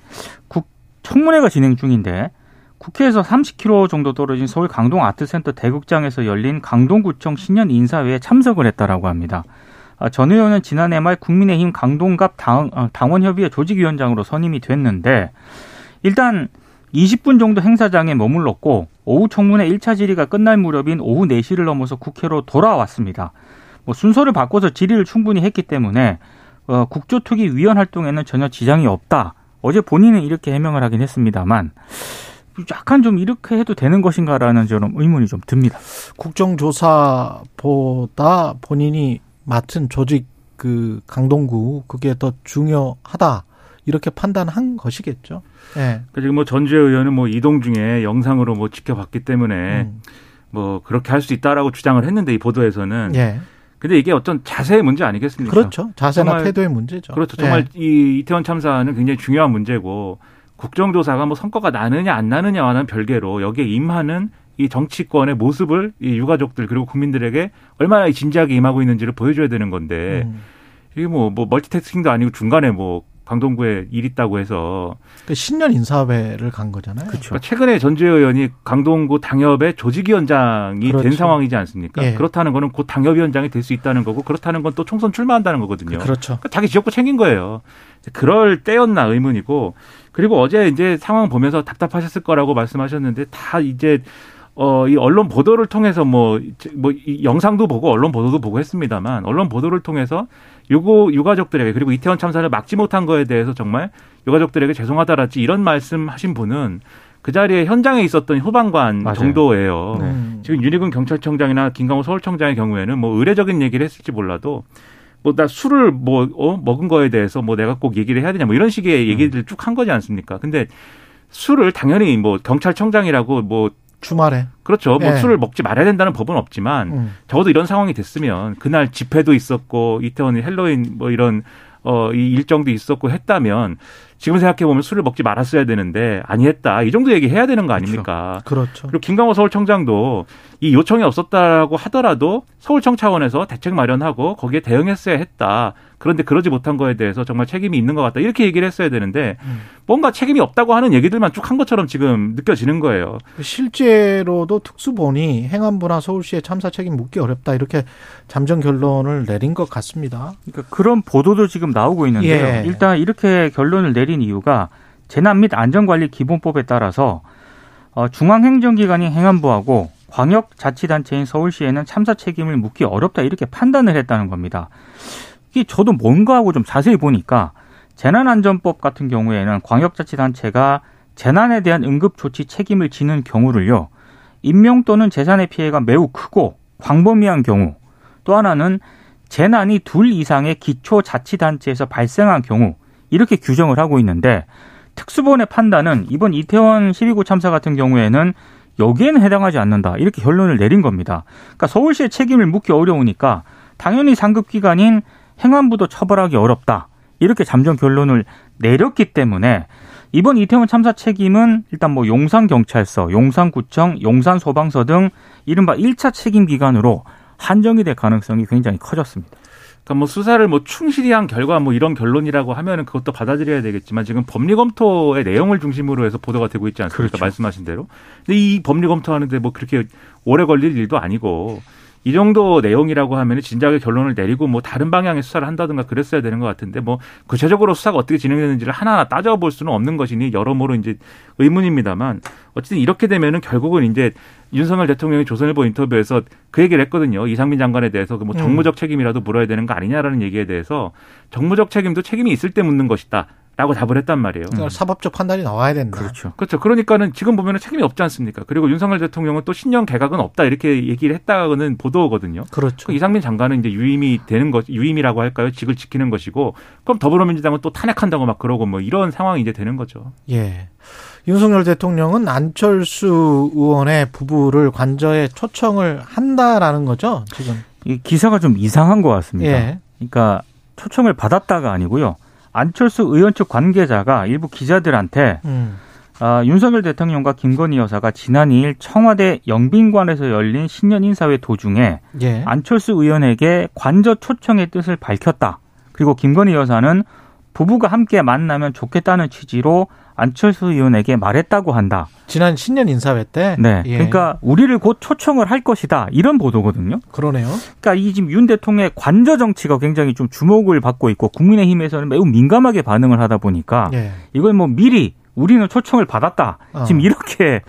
청문회가 진행 중인데 국회에서 30km 정도 떨어진 서울 강동 아트센터 대극장에서 열린 강동구청 신년 인사회에 참석을 했다라고 합니다. 전 의원은 지난해 말 국민의힘 강동갑 당원협의회 조직위원장으로 선임이 됐는데 일단 20분 정도 행사장에 머물렀고 오후 청문회 1차 질의가 끝날 무렵인 오후 4시를 넘어서 국회로 돌아왔습니다. 뭐 순서를 바꿔서 질의를 충분히 했기 때문에 국조특위 위원 활동에는 전혀 지장이 없다. 어제 본인은 이렇게 해명을 하긴 했습니다만 약간 좀 이렇게 해도 되는 것인가라는 저런 의문이 좀 듭니다. 국정조사보다 본인이 맡은 조직 그 강동구 그게 더 중요하다. 이렇게 판단한 것이겠죠. 네. 지금 뭐 전주 의원은 뭐 이동 중에 영상으로 뭐 지켜봤기 때문에 뭐 그렇게 할 수 있다라고 주장을 했는데 이 보도에서는. 네. 근데 이게 어떤 자세의 문제 아니겠습니까? 그렇죠. 자세나 정말, 태도의 문제죠. 그렇죠. 정말 이 이태원 참사는 굉장히 중요한 문제고 국정조사가 뭐 성과가 나느냐 안 나느냐와는 별개로 여기에 임하는 이 정치권의 모습을 이 유가족들 그리고 국민들에게 얼마나 진지하게 임하고 있는지를 보여줘야 되는 건데 이게 뭐 멀티태스킹도 아니고 중간에 뭐 강동구에 일 있다고 해서 그러니까 신년 인사회를 간 거잖아요. 그렇죠. 그러니까 최근에 전주 의원이 강동구 당협의 조직위원장이 된 상황이지 않습니까? 예. 그렇다는 거는 곧 당협위원장이 될 수 있다는 거고 그렇다는 건 또 총선 출마한다는 거거든요. 그렇죠. 그러니까 자기 지역구 챙긴 거예요. 그럴 때였나 의문이고 그리고 어제 이제 상황 보면서 답답하셨을 거라고 말씀하셨는데 다 이제 이 언론 보도를 통해서 뭐 이 영상도 보고 언론 보도도 보고 했습니다만 언론 보도를 통해서 유가족들에게 그리고 이태원 참사를 막지 못한 거에 대해서 정말 유가족들에게 죄송하다라지 이런 말씀하신 분은 그 자리에 현장에 있었던 소방관 정도예요. 네. 지금 윤희근 경찰청장이나 김광호 서울청장의 경우에는 뭐 의례적인 얘기를 했을지 몰라도 뭐 나 술을 먹은 거에 대해서 뭐 내가 꼭 얘기를 해야 되냐 뭐 이런 식의 얘기를 쭉 한 거지 않습니까? 근데 술을 당연히 뭐 경찰청장이라고 뭐 주말에. 그렇죠. 뭐 술을 먹지 말아야 된다는 법은 없지만 적어도 이런 상황이 됐으면 그날 집회도 있었고 이태원의 헬로윈 뭐 이런 이 일정도 있었고 했다면 지금 생각해보면 술을 먹지 말았어야 되는데 아니했다. 이 정도 얘기해야 되는 거 아닙니까? 그렇죠. 그리고 김광호 서울청장도 이 요청이 없었다라고 하더라도 서울청 차원에서 대책 마련하고 거기에 대응했어야 했다. 그런데 그러지 못한 거에 대해서 정말 책임이 있는 것 같다. 이렇게 얘기를 했어야 되는데 뭔가 책임이 없다고 하는 얘기들만 쭉 한 것처럼 지금 느껴지는 거예요. 실제로도 특수본이 행안부나 서울시의 참사 책임 묻기 어렵다. 이렇게 잠정 결론을 내린 것 같습니다. 그러니까 그런 보도도 지금 나오고 있는데요. 예. 일단 이렇게 결론을 내린 이유가 재난 및 안전관리 기본법에 따라서 중앙행정기관인 행안부하고 광역자치단체인 서울시에는 참사 책임을 묻기 어렵다 이렇게 판단을 했다는 겁니다. 이게 저도 뭔가 하고 좀 자세히 보니까 재난안전법 같은 경우에는 광역자치단체가 재난에 대한 응급조치 책임을 지는 경우를요. 인명 또는 재산의 피해가 매우 크고 광범위한 경우 또 하나는 재난이 둘 이상의 기초자치단체에서 발생한 경우 이렇게 규정을 하고 있는데 특수본의 판단은 이번 이태원 12구 참사 같은 경우에는 여기에는 해당하지 않는다. 이렇게 결론을 내린 겁니다. 그러니까 서울시의 책임을 묻기 어려우니까 당연히 상급기관인 행안부도 처벌하기 어렵다. 이렇게 잠정 결론을 내렸기 때문에 이번 이태원 참사 책임은 일단 뭐 용산경찰서, 용산구청, 용산소방서 등 이른바 1차 책임기관으로 한정이 될 가능성이 굉장히 커졌습니다. 그러니까 뭐 수사를 뭐 충실히 한 결과 뭐 이런 결론이라고 하면은 그것도 받아들여야 되겠지만 지금 법리 검토의 내용을 중심으로 해서 보도가 되고 있지 않습니까? 그렇죠. 말씀하신 대로. 근데 이 법리 검토하는데 뭐 그렇게 오래 걸릴 일도 아니고 이 정도 내용이라고 하면 진작에 결론을 내리고 뭐 다른 방향의 수사를 한다든가 그랬어야 되는 것 같은데 뭐 구체적으로 수사가 어떻게 진행되는지를 하나하나 따져볼 수는 없는 것이니 여러모로 이제 의문입니다만 어쨌든 이렇게 되면은 결국은 이제 윤석열 대통령이 조선일보 인터뷰에서 그 얘기를 했거든요. 이상민 장관에 대해서 뭐 정무적 책임이라도 물어야 되는 거 아니냐라는 얘기에 대해서 정무적 책임도 책임이 있을 때 묻는 것이다. 라고 답을 했단 말이에요. 사법적 판단이 나와야 된다. 그렇죠. 그렇죠. 그러니까는 지금 보면은 책임이 없지 않습니까? 그리고 윤석열 대통령은 또 신년 개각은 없다 이렇게 얘기를 했다는 보도거든요. 그렇죠. 이상민 장관은 이제 유임이 되는 것, 유임이라고 할까요? 직을 지키는 것이고, 그럼 더불어민주당은 또 탄핵한다고 막 그러고 뭐 이런 상황이 이제 되는 거죠. 예. 윤석열 대통령은 안철수 의원의 부부를 관저에 초청을 한다라는 거죠. 지금 이 기사가 좀 이상한 것 같습니다. 예. 그러니까 초청을 받았다가 아니고요. 안철수 의원 측 관계자가 일부 기자들한테 윤석열 대통령과 김건희 여사가 지난 2일 청와대 영빈관에서 열린 신년 인사회 도중에 예. 안철수 의원에게 관저 초청의 뜻을 밝혔다. 그리고 김건희 여사는 부부가 함께 만나면 좋겠다는 취지로 안철수 의원에게 말했다고 한다. 지난 신년 인사회 때? 네. 예. 그러니까 우리를 곧 초청을 할 것이다. 이런 보도거든요. 그러네요. 그러니까 이 지금 윤 대통령의 관저 정치가 굉장히 좀 주목을 받고 있고 국민의힘에서는 매우 민감하게 반응을 하다 보니까 예. 이걸 뭐 미리 우리는 초청을 받았다. 지금 이렇게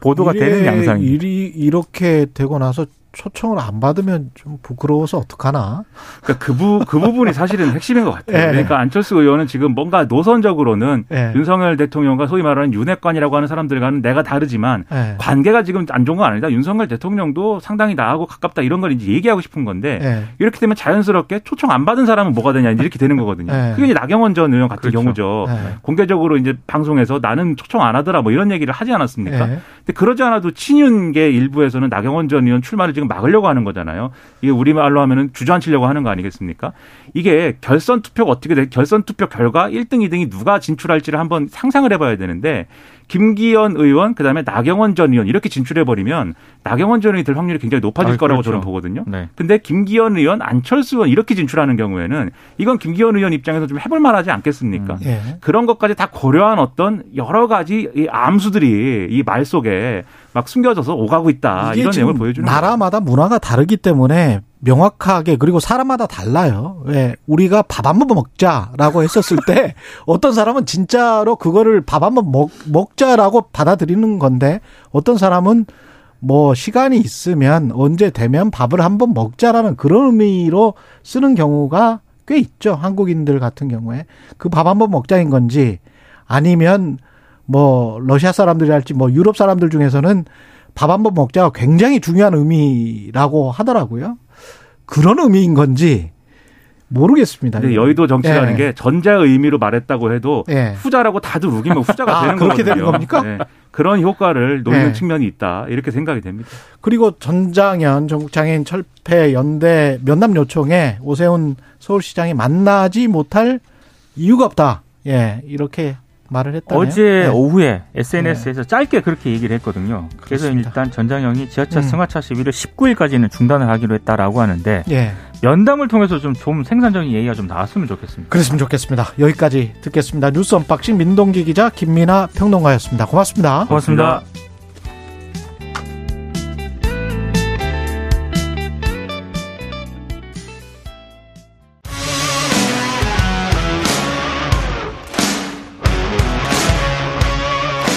보도가 되는 양상입니다. 이렇게 되고 나서 초청을 안 받으면 좀 부끄러워서 어떡하나. 그러니까 그 부분이 사실은 핵심인 것 같아요. 예. 그러니까 안철수 의원은 지금 뭔가 노선적으로는 예. 윤석열 대통령과 소위 말하는 윤핵관이라고 하는 사람들과는 내가 다르지만 예. 관계가 지금 안 좋은 건 아니다. 윤석열 대통령도 상당히 나하고 가깝다 이런 걸 이제 얘기하고 싶은 건데 예. 이렇게 되면 자연스럽게 초청 안 받은 사람은 뭐가 되냐 이렇게 되는 거거든요. 예. 그게 이제 나경원 전 의원 같은 그렇죠. 경우죠. 예. 공개적으로 이제 방송에서 나는 초청 안 하더라 뭐 이런 얘기를 하지 않았습니까? 예. 근데 그러지 않아도 친윤계 일부에서는 나경원 전 의원 출마를 지금 막으려고 하는 거잖아요. 이게 우리말로 하면은 주저앉히려고 하는 거 아니겠습니까? 이게 결선 투표가 어떻게 돼? 결선 투표 결과 1등, 2등이 누가 진출할지를 한번 상상을 해봐야 되는데 김기현 의원, 그다음에 나경원 전 의원 이렇게 진출해버리면 나경원 전 의원이 될 확률이 굉장히 높아질 거라고 그렇죠. 저는 보거든요. 네. 근데 김기현 의원, 안철수 의원 이렇게 진출하는 경우에는 이건 김기현 의원 입장에서 좀 해볼 만하지 않겠습니까? 예. 그런 것까지 다 고려한 어떤 여러 가지 이 암수들이 이 말 속에 막 숨겨져서 오가고 있다. 이런 내용을 보여주는 거예요. 나라마다 문화가 다르기 때문에 명확하게 그리고 사람마다 달라요. 왜 우리가 밥 한 번 먹자라고 했었을 때 어떤 사람은 진짜로 그거를 밥 한 번 먹자라고 받아들이는 건데 어떤 사람은 뭐 시간이 있으면 언제 되면 밥을 한 번 먹자라는 그런 의미로 쓰는 경우가 꽤 있죠. 한국인들 같은 경우에 그 밥 한 번 먹자인 건지 아니면 뭐 러시아 사람들이 할지 뭐 유럽 사람들 중에서는 밥 한 번 먹자가 굉장히 중요한 의미라고 하더라고요. 그런 의미인 건지 모르겠습니다. 근데 여의도 정치라는 예. 게 전자의 의미로 말했다고 해도 예. 후자라고 다들 우기면 후자가 되는 거거든요. 그렇게 되는 겁니까? 네. 그런 효과를 노리는 예. 측면이 있다. 이렇게 생각이 됩니다. 그리고 전장현 전국장애인 철폐 연대 면담 요청에 오세훈 서울시장이 만나지 못할 이유가 없다. 예, 이렇게 말을 했다네요. 어제 네. 오후에 SNS에서 네. 짧게 그렇게 얘기를 했거든요. 그래서 그렇습니다. 일단 전장현이 지하철 승하차 시위를 19일까지는 중단을 하기로 했다라고 하는데 네. 면담을 통해서 좀 생산적인 얘기가 좀 나왔으면 좋겠습니다. 그랬으면 좋겠습니다. 여기까지 듣겠습니다. 뉴스 언박싱 민동기 기자 김민하 평론가였습니다. 고맙습니다. 고맙습니다.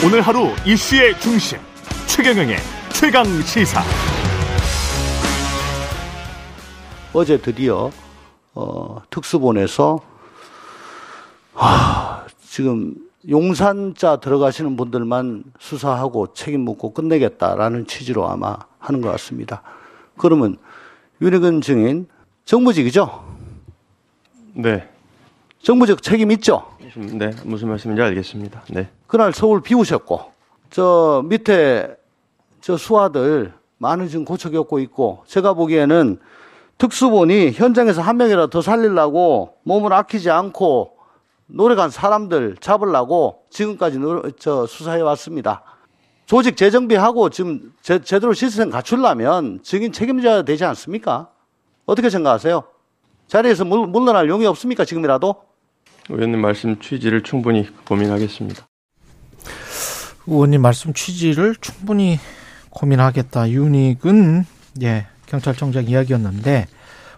오늘 하루 이슈의 중심 최경영의 최강 시사. 어제 드디어 특수본에서 지금 용산자 들어가시는 분들만 수사하고 책임 묻고 끝내겠다라는 취지로 아마 하는 것 같습니다. 그러면 윤핵관 증인 정무직이죠? 네. 정무적 책임 있죠? 네, 무슨 말씀인지 알겠습니다. 네. 그날 서울 비우셨고, 저 밑에 저 수하들 많은 지금 고쳐 겪고 있고, 제가 보기에는 특수본이 현장에서 한 명이라도 더 살리려고 몸을 아끼지 않고 노력한 사람들 잡으려고 지금까지 저 수사해 왔습니다. 조직 재정비하고 지금 제대로 시스템 갖추려면 증인 책임져야 되지 않습니까? 어떻게 생각하세요? 자리에서 물러날 용이 없습니까? 지금이라도? 의원님 말씀 취지를 충분히 고민하겠습니다. 의원님 말씀 취지를 충분히 고민하겠다. 윤익은 예, 경찰청장 이야기였는데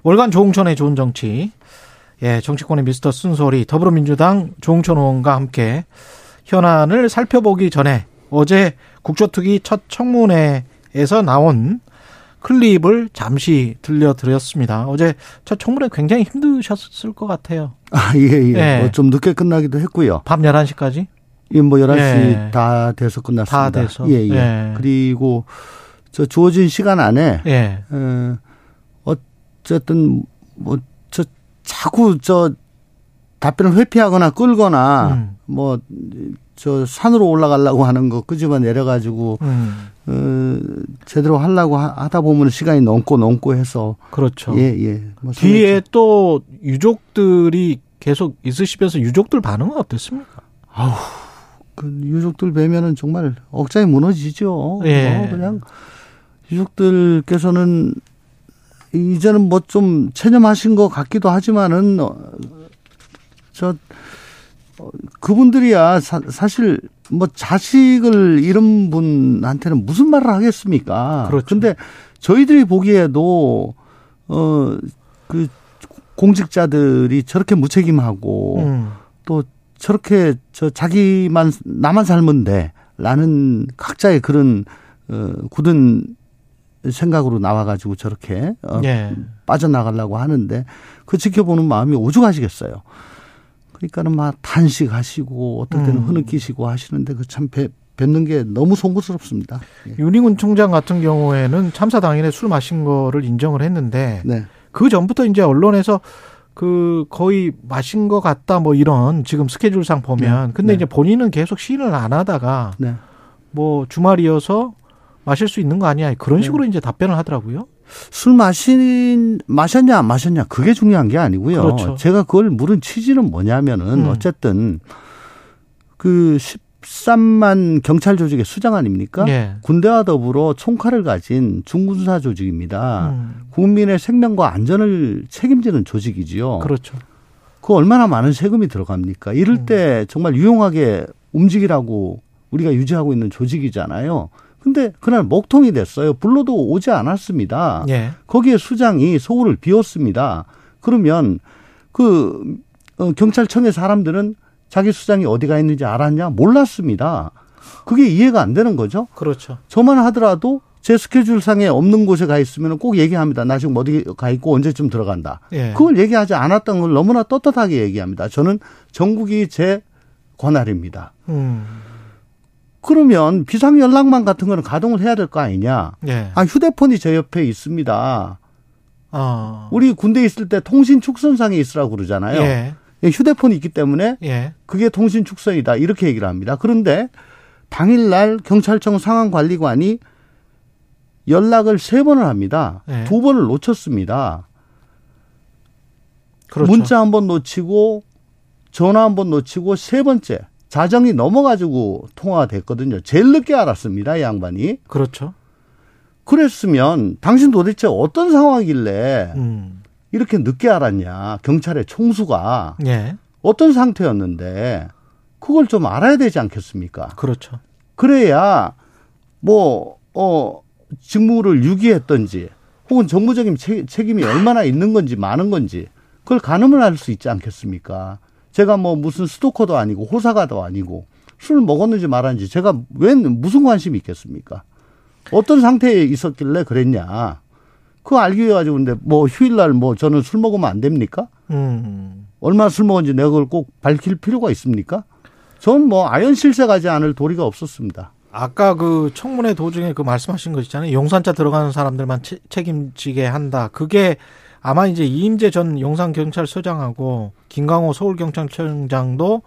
월간 조응천의 좋은 정치 예, 정치권의 미스터 쓴소리 더불어민주당 조응천 의원과 함께 현안을 살펴보기 전에 어제 국조특위 첫 청문회에서 나온 클립을 잠시 들려드렸습니다. 어제 첫 청문회 굉장히 힘드셨을 것 같아요. 아, 예. 예. 뭐 좀 늦게 끝나기도 했고요. 밤 11시까지? 예, 뭐 11시 예. 다 돼서 끝났습니다. 다 돼서. 예. 예. 그리고 저 주어진 시간 안에 예. 어쨌든 뭐 저 자꾸 저 답변을 회피하거나 끌거나 뭐 저 산으로 올라가려고 하는 거 끄집어 내려가지고 제대로 하려고 하다 보면 시간이 넘고 해서 그렇죠. 예. 뭐 뒤에 또 유족들이 계속 있으시면서 유족들 반응은 어땠습니까? 아우 그 유족들 뵈면은 정말 억장이 무너지죠. 예. 그냥 유족들께서는 이제는 뭐 좀 체념하신 것 같기도 하지만은 저 그분들이야 사실 뭐 자식을 잃은 분한테는 무슨 말을 하겠습니까? 그런데 그렇죠. 저희들이 보기에도 그 공직자들이 저렇게 무책임하고 또 저렇게 저 자기만 나만 살면 돼라는 각자의 그런 굳은 생각으로 나와가지고 저렇게 예. 빠져나가려고 하는데 그 지켜보는 마음이 오죽하시겠어요. 그러니까는 막 탄식하시고 어떨 때는 흐느끼시고 하시는데 그 참 뵙는 게 너무 송구스럽습니다. 예. 윤희군 총장 같은 경우에는 참사 당일에 술 마신 거를 인정을 했는데 네. 그 전부터 이제 언론에서 그 거의 마신 것 같다 뭐 이런 지금 스케줄상 보면 네. 근데 네. 이제 본인은 계속 시인을 안 하다가 네. 뭐 주말이어서 마실 수 있는 거 아니야 그런 식으로 네. 이제 답변을 하더라고요. 술 마셨냐 안 마셨냐 그게 중요한 게 아니고요. 그렇죠. 제가 그걸 물은 취지는 뭐냐면은 어쨌든 그 13만 경찰 조직의 수장 아닙니까? 네. 군대와 더불어 총칼을 가진 중군사 조직입니다. 국민의 생명과 안전을 책임지는 조직이지요. 그렇죠. 그 얼마나 많은 세금이 들어갑니까? 이럴 때 정말 유용하게 움직이라고 우리가 유지하고 있는 조직이잖아요. 근데 그날 먹통이 됐어요. 불러도 오지 않았습니다. 예. 거기에 수장이 소홀을 비웠습니다. 그러면 그 경찰청의 사람들은 자기 수장이 어디가 있는지 알았냐? 몰랐습니다. 그게 이해가 안 되는 거죠. 그렇죠. 저만 하더라도 제 스케줄상에 없는 곳에 가 있으면 꼭 얘기합니다. 나 지금 어디 가 있고 언제쯤 들어간다. 예. 그걸 얘기하지 않았던 걸 너무나 떳떳하게 얘기합니다. 저는 전국이 제 권한입니다. 그러면 비상연락망 같은 거는 가동을 해야 될 거 아니냐. 예. 아, 휴대폰이 제 옆에 있습니다. 우리 군대에 있을 때 통신 축선상에 있으라고 그러잖아요. 예. 휴대폰이 있기 때문에 예. 그게 통신 축선이다 이렇게 얘기를 합니다. 그런데 당일날 경찰청 상황관리관이 연락을 3번을 합니다. 예. 2번을 놓쳤습니다. 그렇죠. 문자 1번 놓치고 전화 1번 놓치고 3번째. 자정이 넘어가지고 통화가 됐거든요. 제일 늦게 알았습니다. 양반이. 그렇죠. 그랬으면 당신 도대체 어떤 상황이길래 이렇게 늦게 알았냐. 경찰의 총수가. 예. 어떤 상태였는데 그걸 좀 알아야 되지 않겠습니까? 그렇죠. 그래야 뭐 직무를 유기했던지 혹은 정부적인 책임이 얼마나 있는 건지 많은 건지 그걸 가늠을 할 수 있지 않겠습니까? 제가 뭐 무슨 스토커도 아니고 호사가도 아니고 술 먹었는지 말았는지 제가 웬 무슨 관심이 있겠습니까? 어떤 상태에 있었길래 그랬냐. 그거 알기 위해 가지고 근데 뭐 휴일날 뭐 저는 술 먹으면 안 됩니까? 얼마나 술 먹었는지 내가 그걸 꼭 밝힐 필요가 있습니까? 전 뭐 아연실세 가지 않을 도리가 없었습니다. 아까 그 청문회 도중에 그 말씀하신 거 있잖아요. 용산차 들어가는 사람들만 책임지게 한다. 그게 아마 이제 이임재 전 용산경찰서장하고 김강호 서울경찰청장도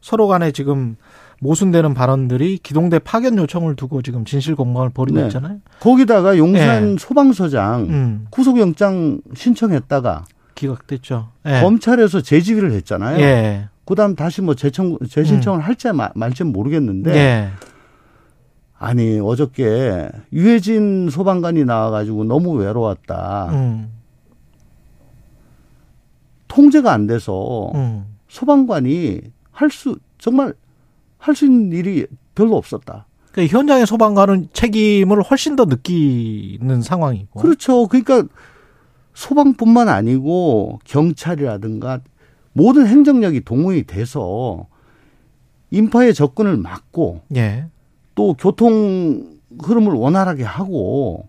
서로 간에 지금 모순되는 발언들이 기동대 파견 요청을 두고 지금 진실공방을 벌이고 네. 있잖아요. 거기다가 용산 네. 소방서장 구속영장 신청했다가 기각됐죠. 네. 검찰에서 재지휘를 했잖아요. 네. 그다음 다시 뭐 재신청을 할지 말지는 모르겠는데 네. 아니 어저께 유해진 소방관이 나와가지고 너무 외로웠다. 통제가 안 돼서 소방관이 정말 할 수 있는 일이 별로 없었다. 그러니까 현장의 소방관은 책임을 훨씬 더 느끼는 상황이고. 그렇죠. 그러니까 소방뿐만 아니고 경찰이라든가 모든 행정력이 동원이 돼서 인파의 접근을 막고 예. 또 교통 흐름을 원활하게 하고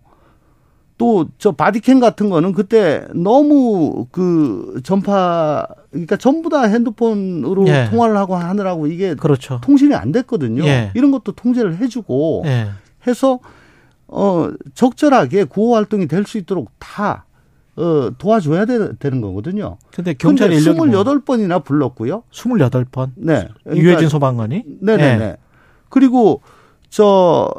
또 저 바디캠 같은 거는 그때 너무 그 전파 그러니까 전부 다 핸드폰으로 예. 통화를 하고 하느라고 이게 그렇죠. 통신이 안 됐거든요. 예. 이런 것도 통제를 해주고 예. 해서 적절하게 구호 활동이 될 수 있도록 다 도와줘야 되는 거거든요. 근데 경찰 인력이 28번이나 불렀고요. 28번? 네. 그러니까, 유해진 소방관이? 네네네. 네. 그리고 저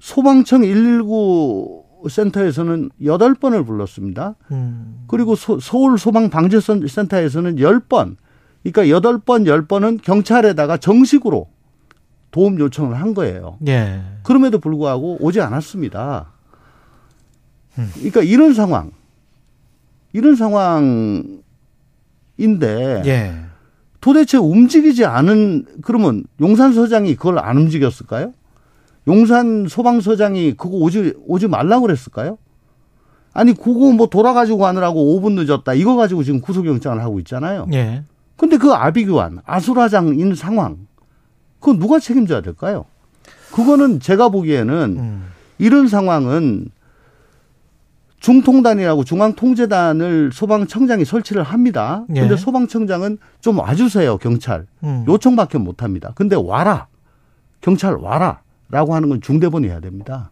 소방청 119 센터에서는 8번을 불렀습니다. 그리고 서울 소방방재센터에서는 10번. 그러니까 8번, 10번은 경찰에다가 정식으로 도움 요청을 한 거예요. 예. 그럼에도 불구하고 오지 않았습니다. 그러니까 이런 상황인데 예. 도대체 움직이지 않은 그러면 용산 서장이 그걸 안 움직였을까요? 용산 소방서장이 그거 오지 말라고 그랬을까요? 아니 그거 뭐 돌아가지고 가느라고 5분 늦었다 이거 가지고 지금 구속영장을 하고 있잖아요. 예. 근데 그 아비규환 아수라장인 상황 그건 누가 책임져야 될까요? 그거는 제가 보기에는 이런 상황은 중통단이라고 중앙통제단을 소방청장이 설치를 합니다. 그런데 예. 소방청장은 좀 와주세요 경찰. 요청밖에 못합니다. 근데 와라 경찰 와라. 라고 하는 건 중대본이 해야 됩니다.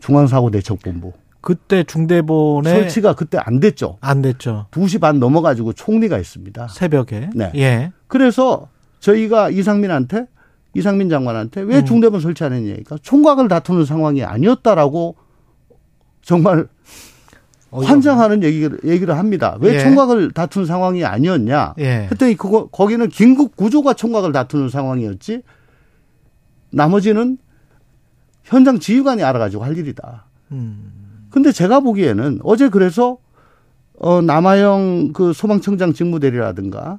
중앙사고대책본부. 그때 중대본에. 설치가 그때 안 됐죠. 안 됐죠. 2시 반 넘어가지고 총리가 있습니다. 새벽에. 네. 예. 그래서 저희가 이상민 장관한테 왜 중대본 설치 안 했냐니까 총각을 다투는 상황이 아니었다라고 정말 환장하는 얘기를 합니다. 왜 예. 총각을 다투는 상황이 아니었냐. 예. 그랬더니 거기는 긴급 구조가 총각을 다투는 상황이었지. 나머지는 현장 지휘관이 알아가지고 할 일이다. 근데 제가 보기에는 어제 그래서 남아영 그 소방청장 직무대리라든가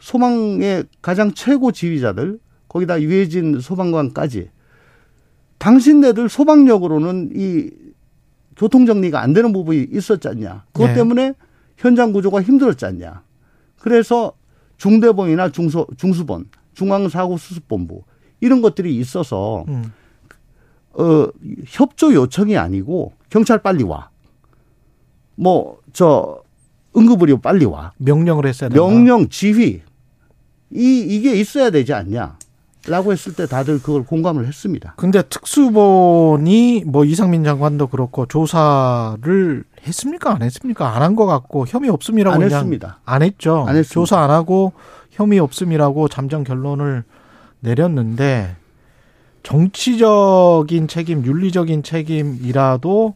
소방의 가장 최고 지휘자들 거기다 유해진 소방관까지 당신네들 소방력으로는 이 교통정리가 안 되는 부분이 있었지 않냐. 그것 네. 때문에 현장 구조가 힘들었지 않냐. 그래서 중대본이나 중수본, 중앙사고수습본부 이런 것들이 있어서 협조 요청이 아니고 경찰 빨리 와. 뭐 저 응급의료 빨리 와. 명령을 했어야 된다. 명령 지휘. 이게 있어야 되지 않냐라고 했을 때 다들 그걸 공감을 했습니다. 근데 특수본이 뭐 이상민 장관도 그렇고 조사를 했습니까? 안 했습니까? 안 한 것 같고 혐의 없음이라고 안 했습니다. 안 했죠. 안 했습니다. 조사 안 하고 혐의 없음이라고 잠정 결론을 내렸는데 정치적인 책임, 윤리적인 책임이라도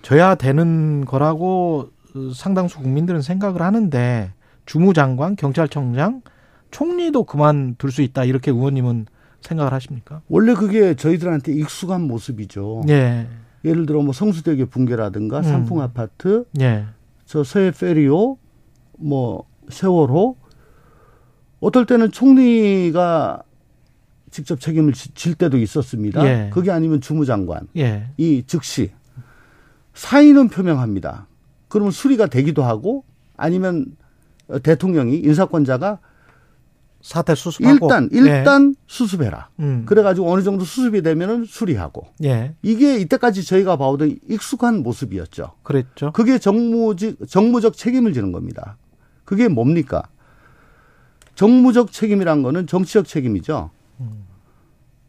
져야 되는 거라고 상당수 국민들은 생각을 하는데 주무장관, 경찰청장, 총리도 그만둘 수 있다 이렇게 의원님은 생각을 하십니까? 원래 그게 저희들한테 익숙한 모습이죠. 예. 예를 들어 뭐 성수대교 붕괴라든가 삼풍아파트, 예. 저 서해 페리오, 뭐 세월호 어떨 때는 총리가 직접 책임을 질 때도 있었습니다. 예. 그게 아니면 주무장관이 예. 즉시 사의는 표명합니다. 그러면 수리가 되기도 하고 아니면 대통령이 인사권자가 사태 수습하고 일단 예. 수습해라. 그래가지고 어느 정도 수습이 되면은 수리하고 예. 이게 이때까지 저희가 봐오던 익숙한 모습이었죠. 그랬죠. 그게 정무적 책임을 지는 겁니다. 그게 뭡니까? 정무적 책임이란 거는 정치적 책임이죠.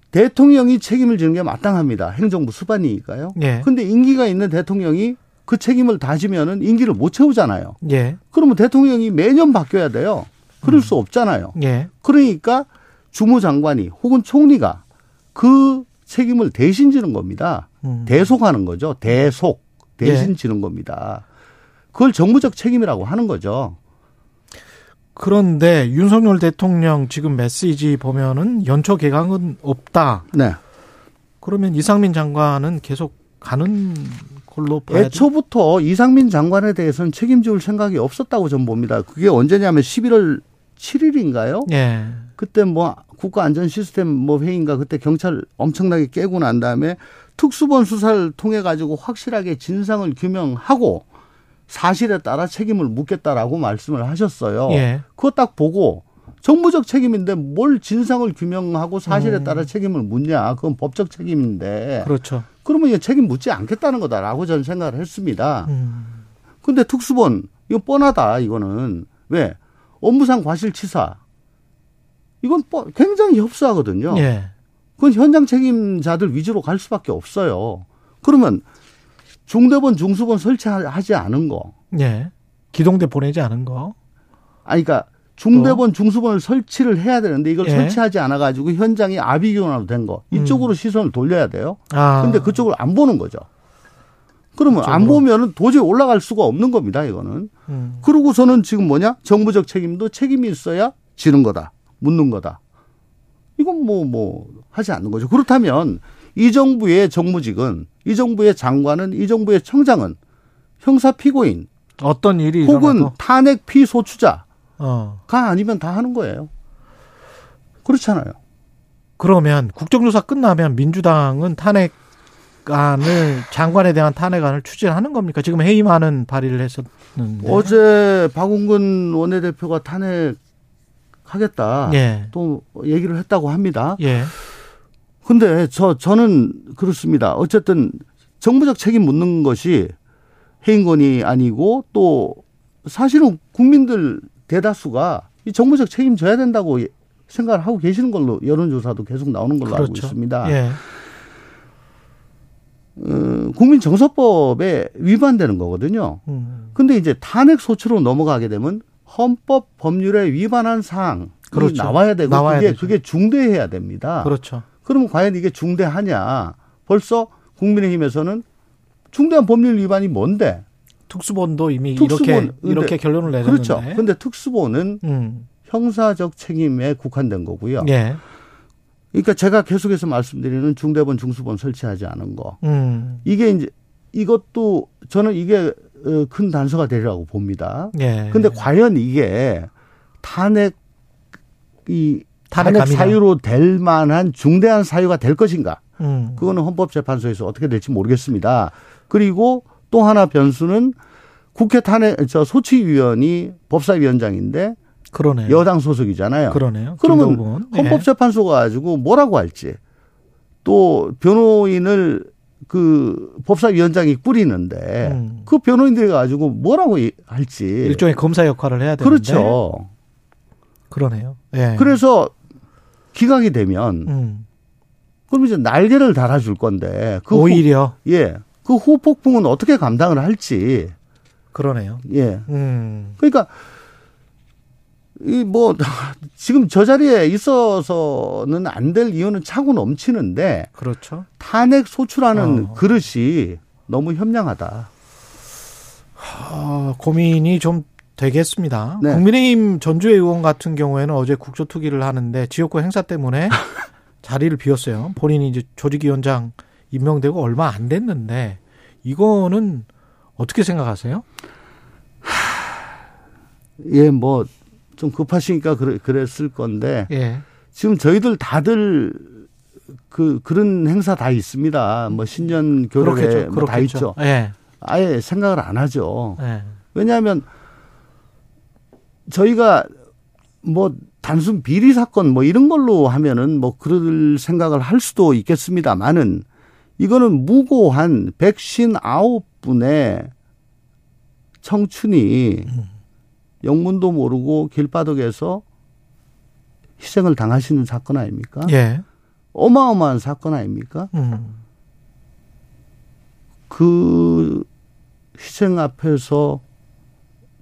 대통령이 책임을 지는 게 마땅합니다. 행정부 수반이니까요. 그런데 예. 임기가 있는 대통령이 그 책임을 다지면은 임기를 못 채우잖아요. 예. 그러면 대통령이 매년 바뀌어야 돼요. 그럴 수 없잖아요. 예. 그러니까 주무장관이 혹은 총리가 그 책임을 대신 지는 겁니다. 대속하는 거죠. 대신 예. 지는 겁니다. 그걸 정무적 책임이라고 하는 거죠. 그런데 윤석열 대통령 지금 메시지 보면은 연초 개강은 없다. 네. 그러면 이상민 장관은 계속 가는 걸로 봐야 애초부터 이상민 장관에 대해서는 책임질 생각이 없었다고 저는 봅니다. 그게 언제냐면 11월 7일인가요? 예. 그때 뭐 국가안전시스템 뭐 회의인가 그때 경찰 엄청나게 깨고 난 다음에 특수본 수사를 통해 가지고 확실하게 진상을 규명하고 사실에 따라 책임을 묻겠다라고 말씀을 하셨어요. 예. 그거 딱 보고 정부적 책임인데 뭘 진상을 규명하고 사실에 따라 책임을 묻냐. 그건 법적 책임인데. 그렇죠. 그러면 이제 책임 묻지 않겠다는 거다라고 저는 생각을 했습니다. 그런데 특수본 이거 뻔하다. 이거는 왜? 업무상 과실치사. 이건 굉장히 협소하거든요. 예. 그건 현장 책임자들 위주로 갈 수밖에 없어요. 그러면 중대본, 중수본 설치하지 않은 거. 예. 기동대 보내지 않은 거. 아니, 그러니까 중대본, 중수본을 설치를 해야 되는데 이걸 예. 설치하지 않아가지고 현장이 아비규환으로 된 거. 이쪽으로 시선을 돌려야 돼요. 그런데 그쪽을 안 보는 거죠. 그러면 그쪽으로. 안 보면 도저히 올라갈 수가 없는 겁니다. 이거는. 그리고 저는 지금 뭐냐? 정부적 책임도 책임이 있어야 지는 거다. 묻는 거다. 이건 하지 않는 거죠. 그렇다면 이 정부의 정무직은, 이 정부의 장관은, 이 정부의 청장은 형사 피고인, 어떤 일이 혹은 일어나도? 탄핵 피소추자가 아니면 다 하는 거예요. 그렇잖아요. 그러면 국정조사 끝나면 민주당은 탄핵안을, 장관에 대한 탄핵안을 추진하는 겁니까? 지금 해임하는 발의를 했었는데. 어제 박홍근 원내대표가 탄핵 하겠다. 예. 또 얘기를 했다고 합니다. 예. 근데 저는 그렇습니다. 어쨌든 정부적 책임 묻는 것이 해임권이 아니고 또 사실은 국민들 대다수가 이 정부적 책임 져야 된다고 생각을 하고 계시는 걸로 여론조사도 계속 나오는 걸로 그렇죠. 알고 있습니다. 예. 국민 정서법에 위반되는 거거든요. 근데 이제 탄핵 소추로 넘어가게 되면 헌법 법률에 위반한 사항이 그렇죠. 나와야 되고 그게 중대해야 됩니다. 그렇죠. 그러면 과연 이게 중대하냐. 벌써 국민의힘에서는 중대한 법률 위반이 뭔데. 특수본도 이미 이렇게 결론을 내렸는데. 그렇죠. 그런데 특수본은 형사적 책임에 국한된 거고요. 예. 그러니까 제가 계속해서 말씀드리는 중대본, 중수본 설치하지 않은 거. 이게 이제 이것도 저는 이게 큰 단서가 되리라고 봅니다. 그런데 예. 과연 이게 탄핵 사유로 될 만한 중대한 사유가 될 것인가? 그거는 헌법재판소에서 어떻게 될지 모르겠습니다. 그리고 또 하나 변수는 국회 소치위원이 법사위원장인데 그러네요. 여당 소속이잖아요. 그러네요. 그러면 헌법재판소가 가지고 뭐라고 할지, 또 변호인을 법사위원장이 꾸리는데 그 변호인들이 가지고 뭐라고 할지. 일종의 검사 역할을 해야 되는데. 그렇죠. 그러네요. 예. 그래서 기각이 되면 그럼 이제 날개를 달아줄 건데. 오히려. 그 후폭풍은 어떻게 감당을 할지. 그러네요. 예. 그러니까 지금 저 자리에 있어서는 안 될 이유는 차고 넘치는데. 그렇죠. 탄핵 소추라는 그릇이 너무 협량하다. 고민이 좀 되겠습니다. 네. 국민의힘 전주의 의원 같은 경우에는 어제 국조특위를 하는데 지역구 행사 때문에 자리를 비웠어요. 본인이 이제 조직위원장 임명되고 얼마 안 됐는데 이거는 어떻게 생각하세요? 예, 좀 급하시니까 그랬을 건데 예. 지금 저희들 다들 그런 행사 다 있습니다. 신년 교류회 다 있죠. 예. 아예 생각을 안 하죠. 예. 왜냐하면 저희가 단순 비리 사건 이런 걸로 하면은 그럴 생각을 할 수도 있겠습니다만은 이거는 무고한 159분의 청춘이 영문도 모르고 길바닥에서 희생을 당하시는 사건 아닙니까? 예. 어마어마한 사건 아닙니까? 그 희생 앞에서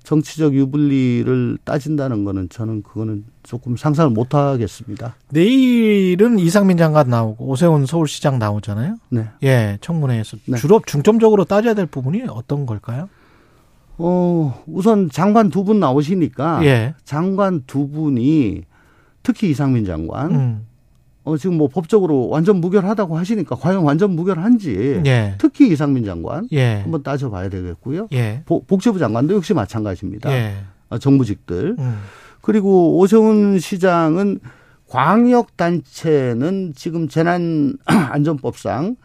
정치적 유불리를 따진다는 거는 저는 그거는 조금 상상을 못 하겠습니다. 내일은 이상민 장관 나오고 오세훈 서울시장 나오잖아요. 네. 예, 청문회에서 네. 주로 중점적으로 따져야 될 부분이 어떤 걸까요? 우선 장관 두 분 나오시니까 예. 장관 두 분이 특히 이상민 장관 지금 뭐 법적으로 완전 무결하다고 하시니까 과연 완전 무결한지 예. 특히 이상민 장관 예. 한번 따져봐야 되겠고요. 예. 복지부 장관도 역시 마찬가지입니다. 예. 정무직들. 그리고 오세훈 시장은 광역단체는 지금 재난안전법상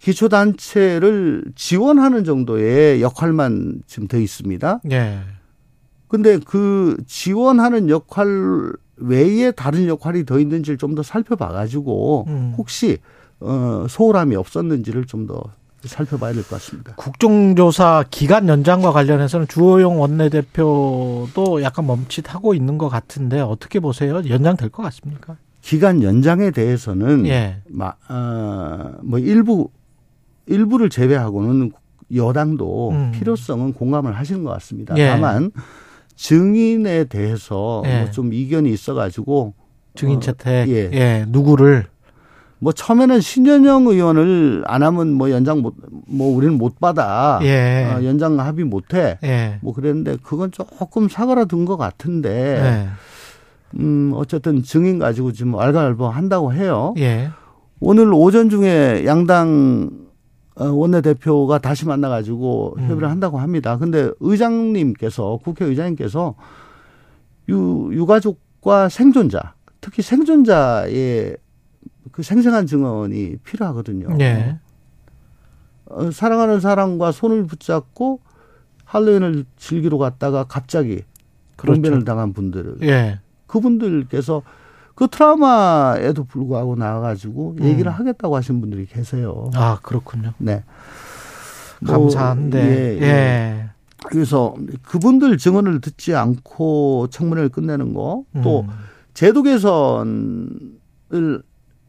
기초단체를 지원하는 정도의 역할만 지금 돼 있습니다. 그런데 예. 그 지원하는 역할 외에 다른 역할이 더 있는지를 좀 더 살펴봐가지고 혹시 소홀함이 없었는지를 좀 더 살펴봐야 될 것 같습니다. 국정조사 기간 연장과 관련해서는 주호영 원내대표도 약간 멈칫하고 있는 것 같은데 어떻게 보세요? 연장될 것 같습니까? 기간 연장에 대해서는 예. 뭐 일부를 제외하고는 여당도 필요성은 공감을 하시는 것 같습니다. 예. 다만 증인에 대해서 예. 뭐 좀 이견이 있어가지고 증인 채택, 예. 예, 누구를 뭐 처음에는 신현영 의원을 안 하면 뭐 연장 못, 뭐 우리는 못 받아 예. 연장 합의 못해 예. 뭐 그랬는데 그건 조금 사그라든 것 같은데. 예. 어쨌든 증인 가지고 지금 알갈보 한다고 해요. 예. 오늘 오전 중에 양당 원내대표가 다시 만나가지고 협의를 한다고 합니다. 근데 의장님께서, 국회의장님께서 유가족과 생존자, 특히 생존자의 그 생생한 증언이 필요하거든요. 예. 사랑하는 사람과 손을 붙잡고 할로윈을 즐기러 갔다가 갑자기 병변을 그렇죠. 당한 분들을. 예. 그분들께서 그 트라우마에도 불구하고 나와가지고 얘기를 하겠다고 하신 분들이 계세요. 아, 그렇군요. 네. 감사한데. 예, 예. 예. 그래서 그분들 증언을 듣지 않고 청문회를 끝내는 거, 또 제도 개선을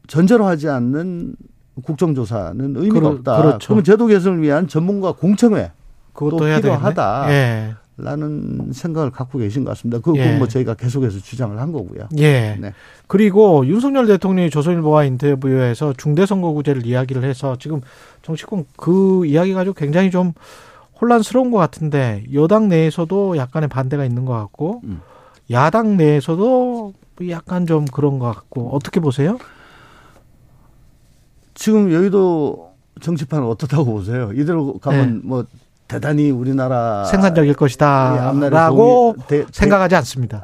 전제로 하지 않는 국정조사는 의미가 없다. 그렇죠. 그러면 제도 개선을 위한 전문가 공청회 그것도 해야 필요하다. 되겠네. 예. 라는 생각을 갖고 계신 것 같습니다. 그건 뭐 저희가 계속해서 주장을 한 거고요. 예. 네. 그리고 윤석열 대통령이 조선일보와 인터뷰에서 중대선거구제를 이야기를 해서 지금 정치권 그 이야기 가지고 굉장히 좀 혼란스러운 것 같은데 여당 내에서도 약간의 반대가 있는 것 같고 야당 내에서도 약간 좀 그런 것 같고 어떻게 보세요? 지금 여의도 정치판은 어떻다고 보세요? 이대로 가면 네. 뭐 대단히 우리나라 생산적일 것이다라고 생각하지 않습니다.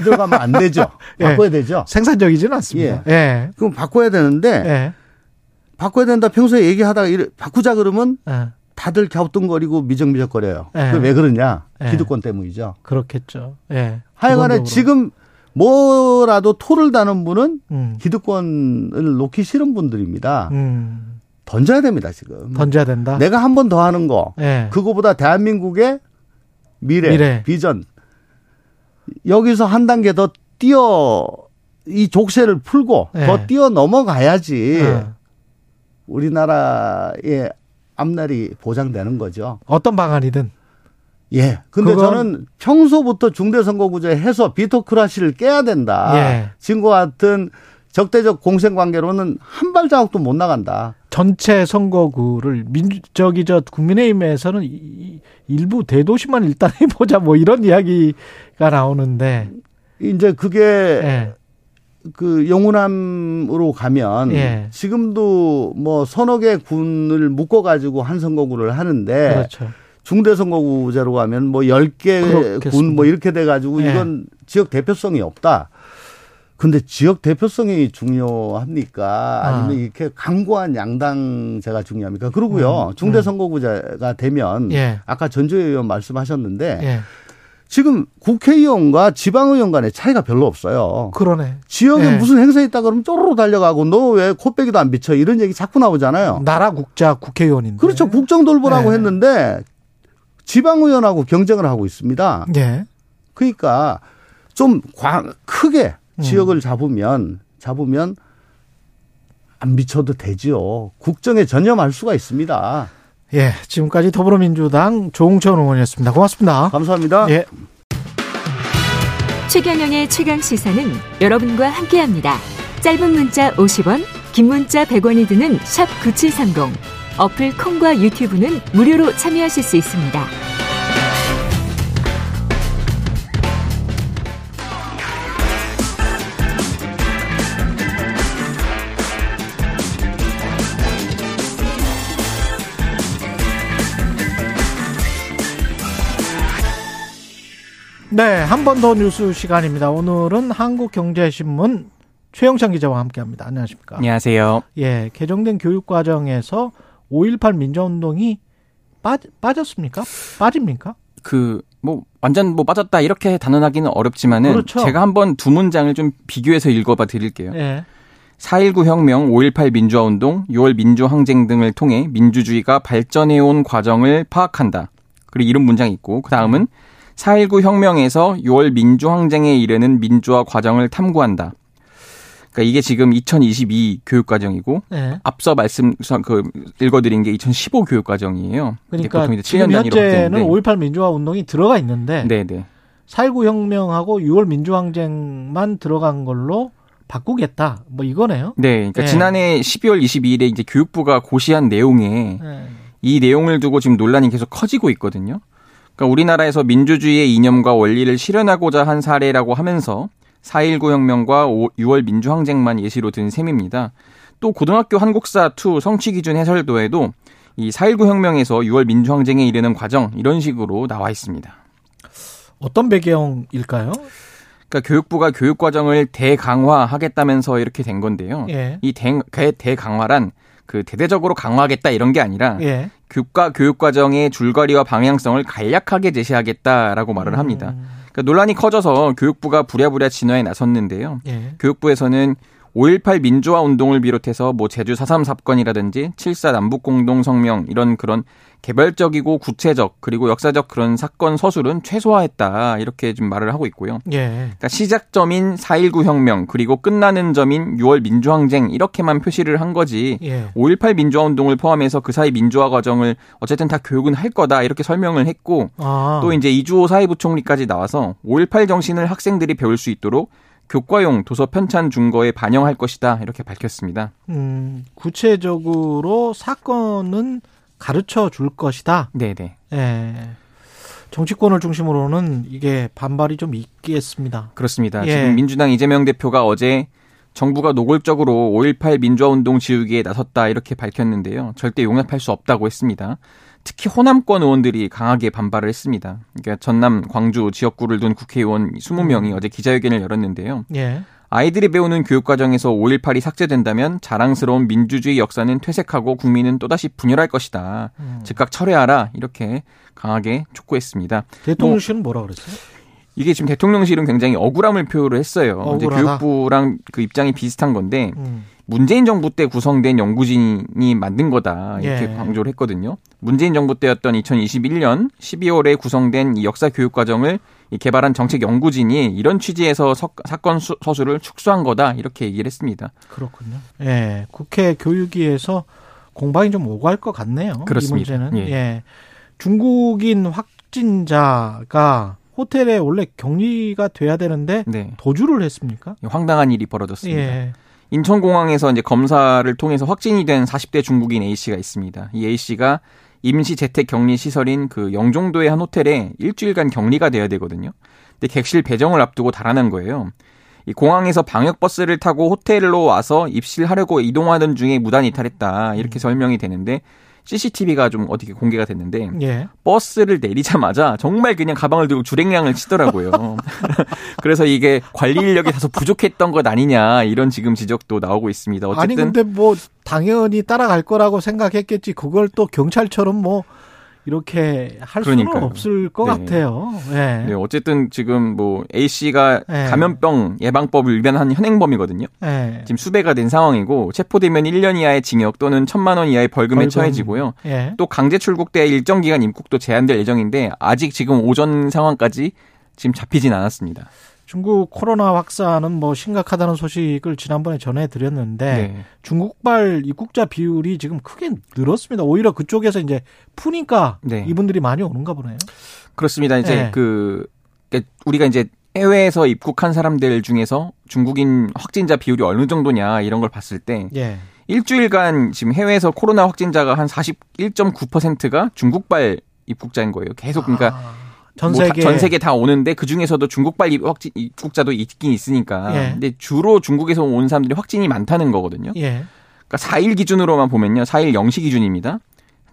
이대로 가면 안 되죠. 바꿔야 예. 되죠. 생산적이지는 않습니다. 예. 예. 그럼 바꿔야 되는데 예. 바꿔야 된다 평소에 얘기하다가 바꾸자 그러면 예. 다들 갸우뚱거리고 미적미적거려요. 예. 그게 왜 그러냐. 예. 기득권 때문이죠. 그렇겠죠. 예. 하여간에 기본적으로. 지금 뭐라도 토를 다는 분은 기득권을 놓기 싫은 분들입니다. 던져야 됩니다, 지금. 던져야 된다. 내가 한 번 더 하는 거. 예. 그거보다 대한민국의 미래, 비전. 여기서 한 단계 더 이 족쇄를 풀고 예. 더 뛰어 넘어가야지 우리나라의 앞날이 보장되는 거죠. 어떤 방안이든. 예. 근데 저는 평소부터 중대선거구제 해서 비토크라시를 깨야 된다. 예. 지금과 같은 적대적 공생관계로는 한 발자국도 못 나간다. 전체 선거구를 국민의힘에서는 일부 대도시만 일단 해보자 뭐 이런 이야기가 나오는데 이제 그게 예. 그 영호남으로 가면 예. 지금도 뭐 서너 개 군을 묶어가지고 한 선거구를 하는데 그렇죠. 중대선거구제로 가면 뭐 10개 군 뭐 이렇게 돼가지고 예. 이건 지역 대표성이 없다. 근데 지역 대표성이 중요합니까? 아니면 이렇게 강고한 양당제가 중요합니까? 그러고요. 중대선거구제가 되면 예. 아까 전주 의원 말씀하셨는데 예. 지금 국회의원과 지방의원 간의 차이가 별로 없어요. 그러네. 지역에 예. 무슨 행사 있다 그러면 쪼르르 달려가고 너 왜 코빼기도 안 비쳐 이런 얘기 자꾸 나오잖아요. 나라 국자 국회의원인데. 그렇죠. 국정돌보라고 예. 했는데 지방의원하고 경쟁을 하고 있습니다. 예. 그러니까 좀 크게. 지역을 잡으면 안 미쳐도 되지요. 국정에 전념할 수가 있습니다. 예, 지금까지 더불어민주당 조응천 의원이었습니다. 고맙습니다. 감사합니다. 예. 최경영의 최강 시사는 여러분과 함께합니다. 짧은 문자 50원, 긴 문자 100원이 드는 샵 9730. 어플 콩과 유튜브는 무료로 참여하실 수 있습니다. 네, 한 번 더 뉴스 시간입니다. 오늘은 한국경제신문 최영찬 기자와 함께합니다. 안녕하십니까? 안녕하세요. 예, 개정된 교육과정에서 5.18 민주화운동이 빠졌습니까? 빠집니까? 완전 빠졌다 이렇게 단언하기는 어렵지만은 그렇죠. 제가 한번 두 문장을 좀 비교해서 읽어봐 드릴게요. 예. 4.19 혁명, 5.18 민주화운동, 6월 민주항쟁 등을 통해 민주주의가 발전해온 과정을 파악한다. 그리고 이런 문장이 있고, 그 다음은 4.19 혁명에서 6월 민주항쟁에 이르는 민주화 과정을 탐구한다. 그러니까 이게 지금 2022 교육과정이고, 네. 앞서 말씀, 읽어드린 게 2015 교육과정이에요. 그러니까 보통 이제 7년 단위로 되는데 현재는 5.18 민주화 운동이 들어가 있는데, 네네. 4.19 혁명하고 6월 민주항쟁만 들어간 걸로 바꾸겠다. 뭐 이거네요. 네. 그러니까 네. 지난해 12월 22일에 이제 교육부가 고시한 내용에 네. 이 내용을 두고 지금 논란이 계속 커지고 있거든요. 그러니까 우리나라에서 민주주의의 이념과 원리를 실현하고자 한 사례라고 하면서 4.19 혁명과 6월 민주항쟁만 예시로 든 셈입니다. 또 고등학교 한국사2 성취기준 해설도에도 이 4.19 혁명에서 6월 민주항쟁에 이르는 과정 이런 식으로 나와 있습니다. 어떤 배경일까요? 그러니까 교육부가 교육과정을 대강화하겠다면서 이렇게 된 건데요. 예. 이 대강화란 그 대대적으로 강화하겠다 이런 게 아니라 예. 교육과정의 줄거리와 방향성을 간략하게 제시하겠다라고 말을 합니다. 그러니까 논란이 커져서 교육부가 부랴부랴 진화에 나섰는데요. 예. 교육부에서는 5.18 민주화 운동을 비롯해서 뭐 제주 4.3 사건이라든지 7.4 남북공동성명 이런 개별적이고 구체적 그리고 역사적 그런 사건 서술은 최소화했다 이렇게 좀 말을 하고 있고요. 예. 그러니까 시작점인 4.19 혁명 그리고 끝나는 점인 6월 민주항쟁 이렇게만 표시를 한 거지 예. 5.18 민주화 운동을 포함해서 그 사이 민주화 과정을 어쨌든 다 교육은 할 거다 이렇게 설명을 했고 또 이제 이주호 사회부총리까지 나와서 5.18 정신을 학생들이 배울 수 있도록 교과용 도서 편찬 준거에 반영할 것이다 이렇게 밝혔습니다. 구체적으로 사건은 가르쳐 줄 것이다. 네네. 예. 정치권을 중심으로는 이게 반발이 좀 있겠습니다. 그렇습니다. 예. 지금 민주당 이재명 대표가 어제 정부가 노골적으로 5.18 민주화운동 지우기에 나섰다 이렇게 밝혔는데요. 절대 용납할 수 없다고 했습니다. 특히 호남권 의원들이 강하게 반발을 했습니다. 그러니까 전남, 광주 지역구를 둔 국회의원 20명이 어제 기자회견을 열었는데요. 예. 아이들이 배우는 교육과정에서 5.18이 삭제된다면 자랑스러운 민주주의 역사는 퇴색하고 국민은 또다시 분열할 것이다. 즉각 철회하라 이렇게 강하게 촉구했습니다. 대통령실은 뭐라 그랬어요? 이게 지금 대통령실은 굉장히 억울함을 표현을 했어요. 억울하다. 교육부랑 그 입장이 비슷한 건데 문재인 정부 때 구성된 연구진이 만든 거다 이렇게 예. 강조를 했거든요. 문재인 정부 때였던 2021년 12월에 구성된 이 역사 교육 과정을 개발한 정책 연구진이 이런 취지에서 사건 서술을 축소한 거다 이렇게 얘기를 했습니다. 그렇군요. 예, 국회 교육위에서 공방이 좀 오갈 것 같네요. 그렇습니다. 이 문제는 예. 예. 중국인 확진자가 호텔에 원래 격리가 돼야 되는데 네. 도주를 했습니까? 황당한 일이 벌어졌습니다. 예. 인천공항에서 이제 검사를 통해서 확진이 된 40대 중국인 A씨가 있습니다. 이 A씨가 임시 재택 격리 시설인 그 영종도의 한 호텔에 일주일간 격리가 돼야 되거든요. 근데 객실 배정을 앞두고 달아난 거예요. 이 공항에서 방역버스를 타고 호텔로 와서 입실하려고 이동하던 중에 무단 이탈했다. 이렇게 설명이 되는데 CCTV가 좀 어떻게 공개가 됐는데 예. 버스를 내리자마자 정말 그냥 가방을 들고 줄행랑을 치더라고요. 그래서 이게 관리 인력이 다소 부족했던 것 아니냐 이런 지금 지적도 나오고 있습니다. 어쨌든 아니 근데 뭐 당연히 따라갈 거라고 생각했겠지. 그걸 또 경찰처럼 뭐 이렇게 할 그러니까요. 수는 없을 것 네. 같아요. 네. 네, 어쨌든 지금 뭐 A 씨가 네. 감염병 예방법을 위반한 현행범이거든요. 네. 지금 수배가 된 상황이고 체포되면 1년 이하의 징역 또는 1,000만 원 이하의 벌금에 처해지고요. 네. 또 강제 출국돼 일정 기간 입국도 제한될 예정인데 아직 지금 오전 상황까지 지금 잡히진 않았습니다. 중국 코로나 확산은 뭐 심각하다는 소식을 지난번에 전해드렸는데 네. 중국발 입국자 비율이 지금 크게 늘었습니다. 오히려 그쪽에서 이제 푸니까 네. 이분들이 많이 오는가 보네요. 그렇습니다. 이제 네. 우리가 이제 해외에서 입국한 사람들 중에서 중국인 확진자 비율이 어느 정도냐 이런 걸 봤을 때 네. 일주일간 지금 해외에서 코로나 확진자가 한 41.9%가 중국발 입국자인 거예요. 계속 그러니까. 전 세계 다 오는데 그중에서도 중국발 입국자도 있긴 있으니까. 예. 근데 주로 중국에서 온 사람들이 확진이 많다는 거거든요. 예. 그러니까 4일 기준으로만 보면요. 4일 0시 기준입니다.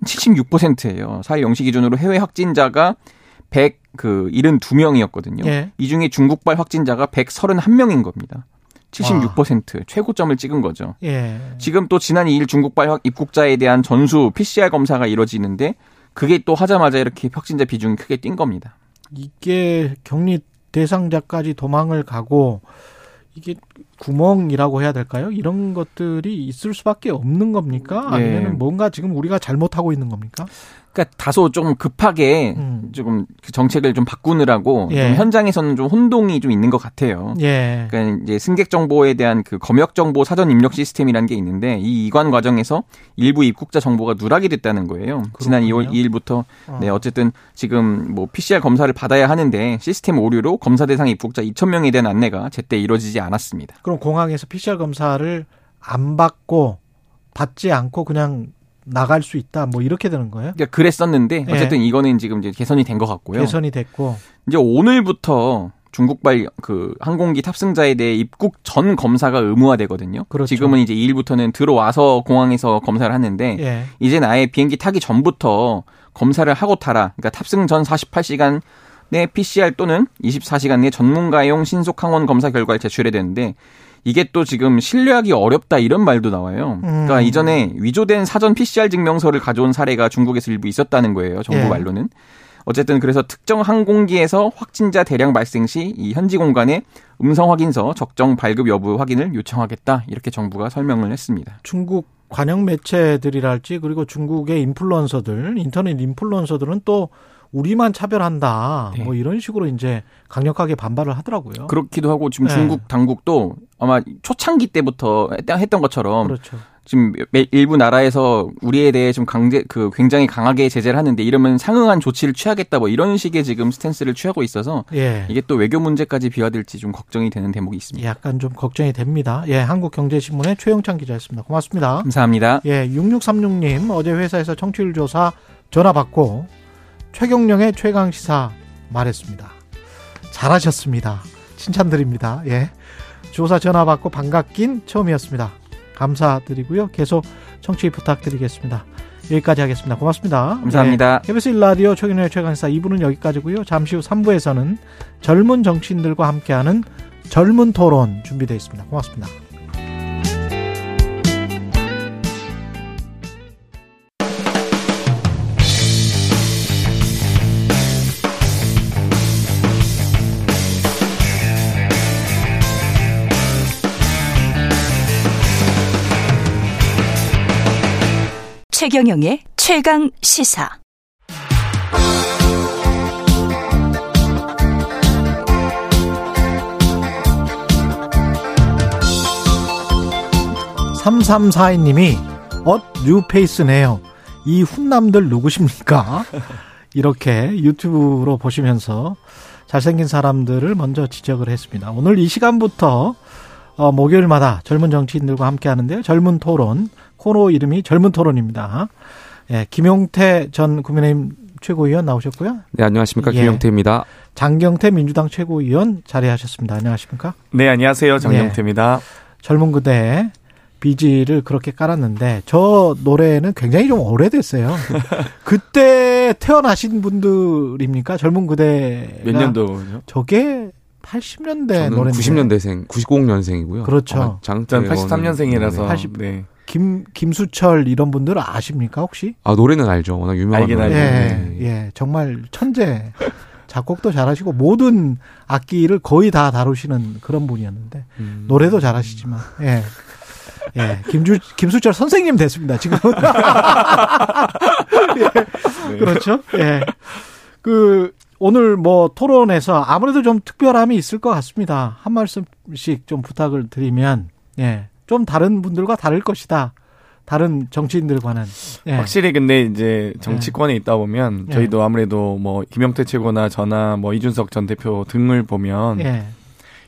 76%예요. 4일 0시 기준으로 해외 확진자가 172명이었거든요. 예. 이 중에 중국발 확진자가 131명인 겁니다. 76% 와. 최고점을 찍은 거죠. 예. 지금 또 지난 2일 중국발 입국자에 대한 전수 PCR 검사가 이뤄지는데 그게 또 하자마자 이렇게 확진자 비중이 크게 뛴 겁니다. 이게 격리 대상자까지 도망을 가고 이게 구멍이라고 해야 될까요? 이런 것들이 있을 수밖에 없는 겁니까? 아니면 네. 뭔가 지금 우리가 잘못하고 있는 겁니까? 그러니까 다소 좀 급하게 조금 정책을 좀 바꾸느라고 예. 좀 현장에서는 좀 혼동이 좀 있는 것 같아요. 예. 그러니까 이제 승객 정보에 대한 그 검역 정보 사전 입력 시스템이라는 게 있는데 이 이관 과정에서 일부 입국자 정보가 누락이 됐다는 거예요. 그렇군요. 지난 2월 2일부터 네, 어쨌든 지금 뭐 PCR 검사를 받아야 하는데 시스템 오류로 검사 대상 입국자 2,000명에 대한 안내가 제때 이루어지지 않았습니다. 그럼 공항에서 PCR 검사를 안 받고 받지 않고 그냥 나갈 수 있다, 뭐 이렇게 되는 거예요? 그러니까 그랬었는데 어쨌든 예. 이거는 지금 이제 개선이 된 것 같고요. 개선이 됐고 이제 오늘부터 중국발 그 항공기 탑승자에 대해 입국 전 검사가 의무화되거든요. 그렇죠. 지금은 이제 2일부터는 들어와서 공항에서 검사를 하는데 예. 이제는 아예 비행기 타기 전부터 검사를 하고 타라. 그러니까 탑승 전 48시간 내 PCR 또는 24시간 내 전문가용 신속 항원 검사 결과를 제출해야 되는데. 이게 또 지금 신뢰하기 어렵다 이런 말도 나와요. 그러니까 이전에 위조된 사전 PCR 증명서를 가져온 사례가 중국에서 일부 있었다는 거예요. 정부 예. 말로는. 어쨌든 그래서 특정 항공기에서 확진자 대량 발생 시 이 현지 공간에 음성 확인서 적정 발급 여부 확인을 요청하겠다. 이렇게 정부가 설명을 했습니다. 중국 관영 매체들이랄지 그리고 중국의 인플루언서들, 인터넷 인플루언서들은 또 우리만 차별한다. 네. 뭐 이런 식으로 이제 강력하게 반발을 하더라고요. 그렇기도 하고 지금 네. 중국 당국도 아마 초창기 때부터 했던 것처럼 그렇죠. 지금 일부 나라에서 우리에 대해 좀 굉장히 강하게 제재를 하는데 이러면 상응한 조치를 취하겠다 뭐 이런 식의 지금 스탠스를 취하고 있어서 예. 이게 또 외교 문제까지 비화될지 좀 걱정이 되는 대목이 있습니다. 약간 좀 걱정이 됩니다. 예, 한국경제신문의 최영찬 기자였습니다. 고맙습니다. 감사합니다. 예, 6636님 어제 회사에서 청취율 조사 전화 받고 최경령의 최강시사 말했습니다. 잘하셨습니다. 칭찬드립니다. 예. 조사 전화 받고 반갑긴 처음이었습니다. 감사드리고요. 계속 청취 부탁드리겠습니다. 여기까지 하겠습니다. 고맙습니다. 감사합니다. 예. KBS 1라디오 최경령의 최강시사 2부는 여기까지고요. 잠시 후 3부에서는 젊은 정치인들과 함께하는 젊은 토론 준비되어 있습니다. 고맙습니다. 최경영의 최강 시사. 삼삼사이님이 뉴페이스네요. 이 훈남들 누구십니까? 이렇게 유튜브로 보시면서 잘생긴 사람들을 먼저 지적을 했습니다. 오늘 이 시간부터 목요일마다 젊은 정치인들과 함께 하는데요. 젊은 토론. 코너 이름이 젊은 토론입니다. 예, 김용태 전 국민의힘 최고위원 나오셨고요. 네, 안녕하십니까. 예. 김용태입니다. 장경태 민주당 최고위원 자리하셨습니다. 안녕하십니까. 네, 안녕하세요. 장경태입니다. 예, 젊은 그대 BG를 그렇게 깔았는데 저 노래는 굉장히 좀 오래됐어요. 그때 태어나신 분들입니까? 젊은 그대 몇 년도요? 저게 80년대 노래인데. 90년대생, 95년생이고요. 그렇죠. 장전 83년생이라서. 80, 네. 김수철 이런 분들 아십니까 혹시? 아, 노래는 알죠. 워낙 유명한 노래. 예, 예. 예, 정말 천재. 작곡도 잘하시고 모든 악기를 거의 다 다루시는 그런 분이었는데 노래도 잘하시지만 예, 예. 김수철 선생님 됐습니다 지금. 예, 네. 그렇죠. 예, 그 오늘 뭐 토론에서 아무래도 좀 특별함이 있을 것 같습니다. 한 말씀씩 좀 부탁을 드리면 예. 좀 다른 분들과 다를 것이다. 다른 정치인들과는. 예. 확실히 근데 이제 정치권에 있다 보면 저희도 아무래도 뭐 김용태 최고나 저나 뭐 이준석 전 대표 등을 보면 예.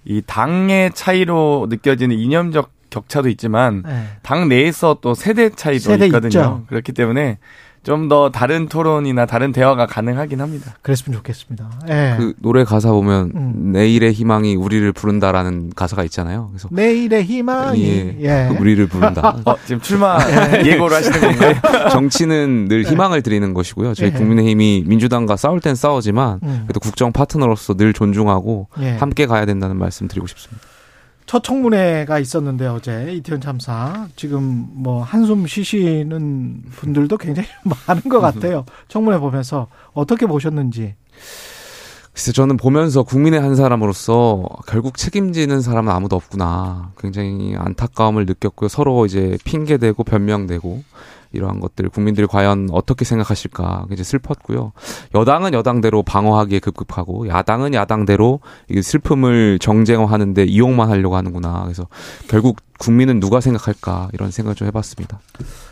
이 당의 차이로 느껴지는 이념적 격차도 있지만 예. 당 내에서 또 세대 차이도 있거든요. 있죠. 그렇기 때문에 좀 더 다른 토론이나 다른 대화가 가능하긴 합니다. 그랬으면 좋겠습니다. 예. 그 노래 가사 보면 내일의 희망이 우리를 부른다라는 가사가 있잖아요. 그래서 내일의 희망이 예. 우리를 부른다. 지금 출마 예고를 하시는 건가요? 정치는 늘 희망을 드리는 것이고요. 저희 국민의힘이 민주당과 싸울 땐 싸우지만 그래도 국정 파트너로서 늘 존중하고 함께 가야 된다는 말씀 드리고 싶습니다. 첫 청문회가 있었는데 어제 이태원 참사 지금 뭐 한숨 쉬시는 분들도 굉장히 많은 것 같아요. 청문회 보면서 어떻게 보셨는지. 글쎄 저는 보면서 국민의 한 사람으로서 결국 책임지는 사람은 아무도 없구나. 굉장히 안타까움을 느꼈고요. 서로 이제 핑계대고 변명대고 이러한 것들 국민들이 과연 어떻게 생각하실까 이제 슬펐고요. 여당은 여당대로 방어하기에 급급하고 야당은 야당대로 이 슬픔을 정쟁화하는데 이용만 하려고 하는구나. 그래서 결국 국민은 누가 생각할까 이런 생각을 좀 해봤습니다.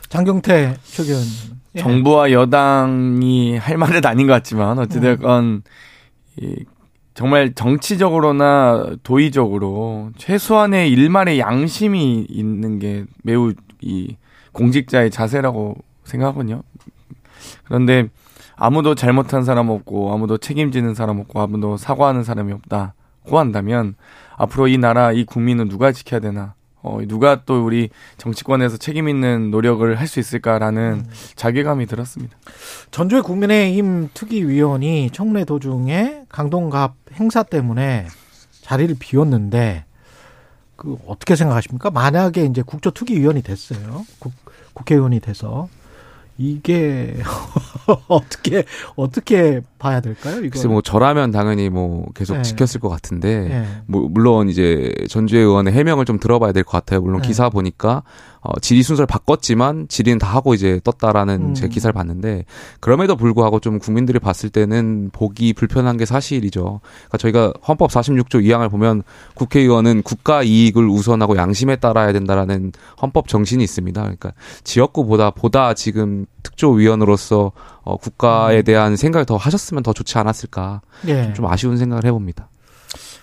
장경태 최견. 정부와 여당이 할 말은 아닌 것 같지만 어찌됐건 정말 정치적으로나 도의적으로 최소한의 일말의 양심이 있는 게 매우 이 공직자의 자세라고 생각하거든요. 그런데 아무도 잘못한 사람 없고 아무도 책임지는 사람 없고 아무도 사과하는 사람이 없다고 한다면 앞으로 이 나라 이 국민은 누가 지켜야 되나 누가 또 우리 정치권에서 책임 있는 노력을 할 수 있을까라는 자괴감이 들었습니다. 전주의 국민의힘 특위위원이 청문회 도중에 강동갑 행사 때문에 자리를 비웠는데 그 어떻게 생각하십니까? 만약에 이제 국조특위위원이 됐어요. 국회의원이 돼서 이게 어떻게 봐야 될까요? 이거. 글쎄 뭐 저라면 당연히 뭐 계속 지켰을 것 같은데 뭐 물론 이제 전주의 의원의 해명을 좀 들어봐야 될 것 같아요. 물론 기사 보니까 질의 순서를 바꿨지만 질의는 다 하고 이제 떴다라는 제 기사를 봤는데 그럼에도 불구하고 좀 국민들이 봤을 때는 보기 불편한 게 사실이죠. 그러니까 저희가 헌법 46조 2항을 보면 국회의원은 국가 이익을 우선하고 양심에 따라야 된다라는 헌법 정신이 있습니다. 그러니까 지역구보다 지금 특조위원으로서 국가에 대한 생각을 더 하셨으면 더 좋지 않았을까 좀 아쉬운 생각을 해봅니다.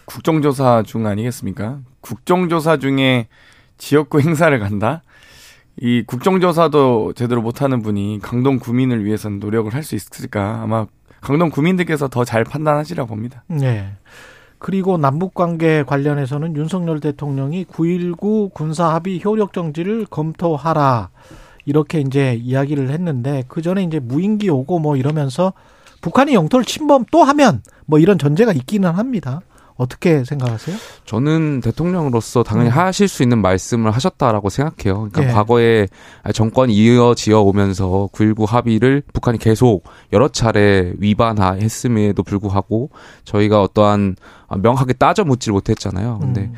국정조사 중 아니겠습니까? 국정조사 중에 지역구 행사를 간다? 이 국정조사도 제대로 못하는 분이 강동 구민을 위해서는 노력을 할 수 있을까? 아마 강동 구민들께서 더 잘 판단하시라고 봅니다. 네. 그리고 남북관계 관련해서는 윤석열 대통령이 9.19 군사합의 효력 정지를 검토하라 이렇게 이제 이야기를 했는데 그 전에 이제 무인기 오고 뭐 이러면서 북한이 영토를 침범 또 하면 뭐 이런 전제가 있기는 합니다. 어떻게 생각하세요? 저는 대통령으로서 당연히 하실 수 있는 말씀을 하셨다라고 생각해요. 그러니까 과거에 정권이 이어지어 오면서 9.19 합의를 북한이 계속 여러 차례 위반했음에도 불구하고 저희가 어떠한 명확하게 따져 묻질 못했잖아요. 그런데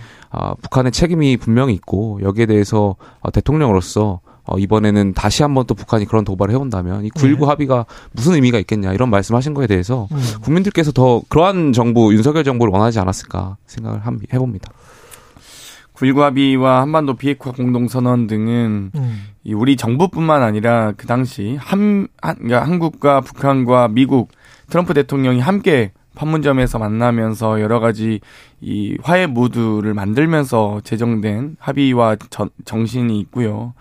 북한의 책임이 분명히 있고 여기에 대해서 대통령으로서 이번에는 다시 한번 또 북한이 그런 도발을 해온다면 이 9.19 합의가 무슨 의미가 있겠냐 이런 말씀하신 거에 대해서 국민들께서 더 그러한 정부 윤석열 정부를 원하지 않았을까 생각을 해봅니다. 9.19 합의와 한반도 비핵화 공동선언 등은 우리 정부뿐만 아니라 그 당시 한국과 북한과 미국 트럼프 대통령이 함께 판문점에서 만나면서 여러 가지 이 화해 무드를 만들면서 제정된 합의와 정신이 있고요.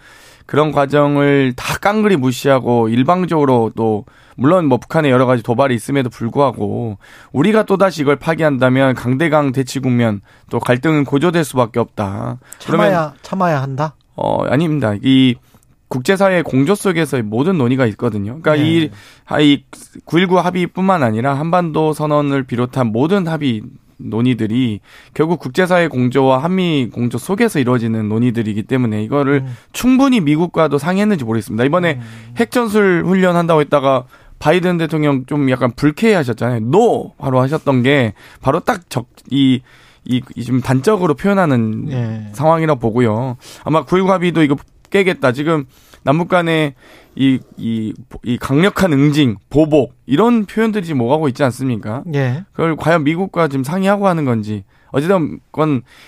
그런 과정을 다 깡그리 무시하고 일방적으로 또 물론 뭐 북한의 여러 가지 도발이 있음에도 불구하고 우리가 또다시 이걸 파기한다면 강대강 대치 국면 또 갈등은 고조될 수밖에 없다. 참아야 한다? 아닙니다. 이 국제사회의 공조 속에서의 모든 논의가 있거든요. 그러니까 이 9.19 합의뿐만 아니라 한반도 선언을 비롯한 모든 합의 논의들이 결국 국제사회 공조와 한미 공조 속에서 이루어지는 논의들이기 때문에 이거를 충분히 미국과도 상의했는지 모르겠습니다. 이번에 핵전술 훈련한다고 했다가 바이든 대통령 좀 약간 불쾌해하셨잖아요. NO! 바로 하셨던 게 바로 딱 지금 단적으로 표현하는 상황이라 보고요. 아마 9.19 합의도 이거 깨겠다. 지금 남북 간의 이 강력한 응징, 보복 이런 표현들이 지금 오가고 있지 않습니까? 그걸 과연 미국과 지금 상의하고 하는 건지 어쨌든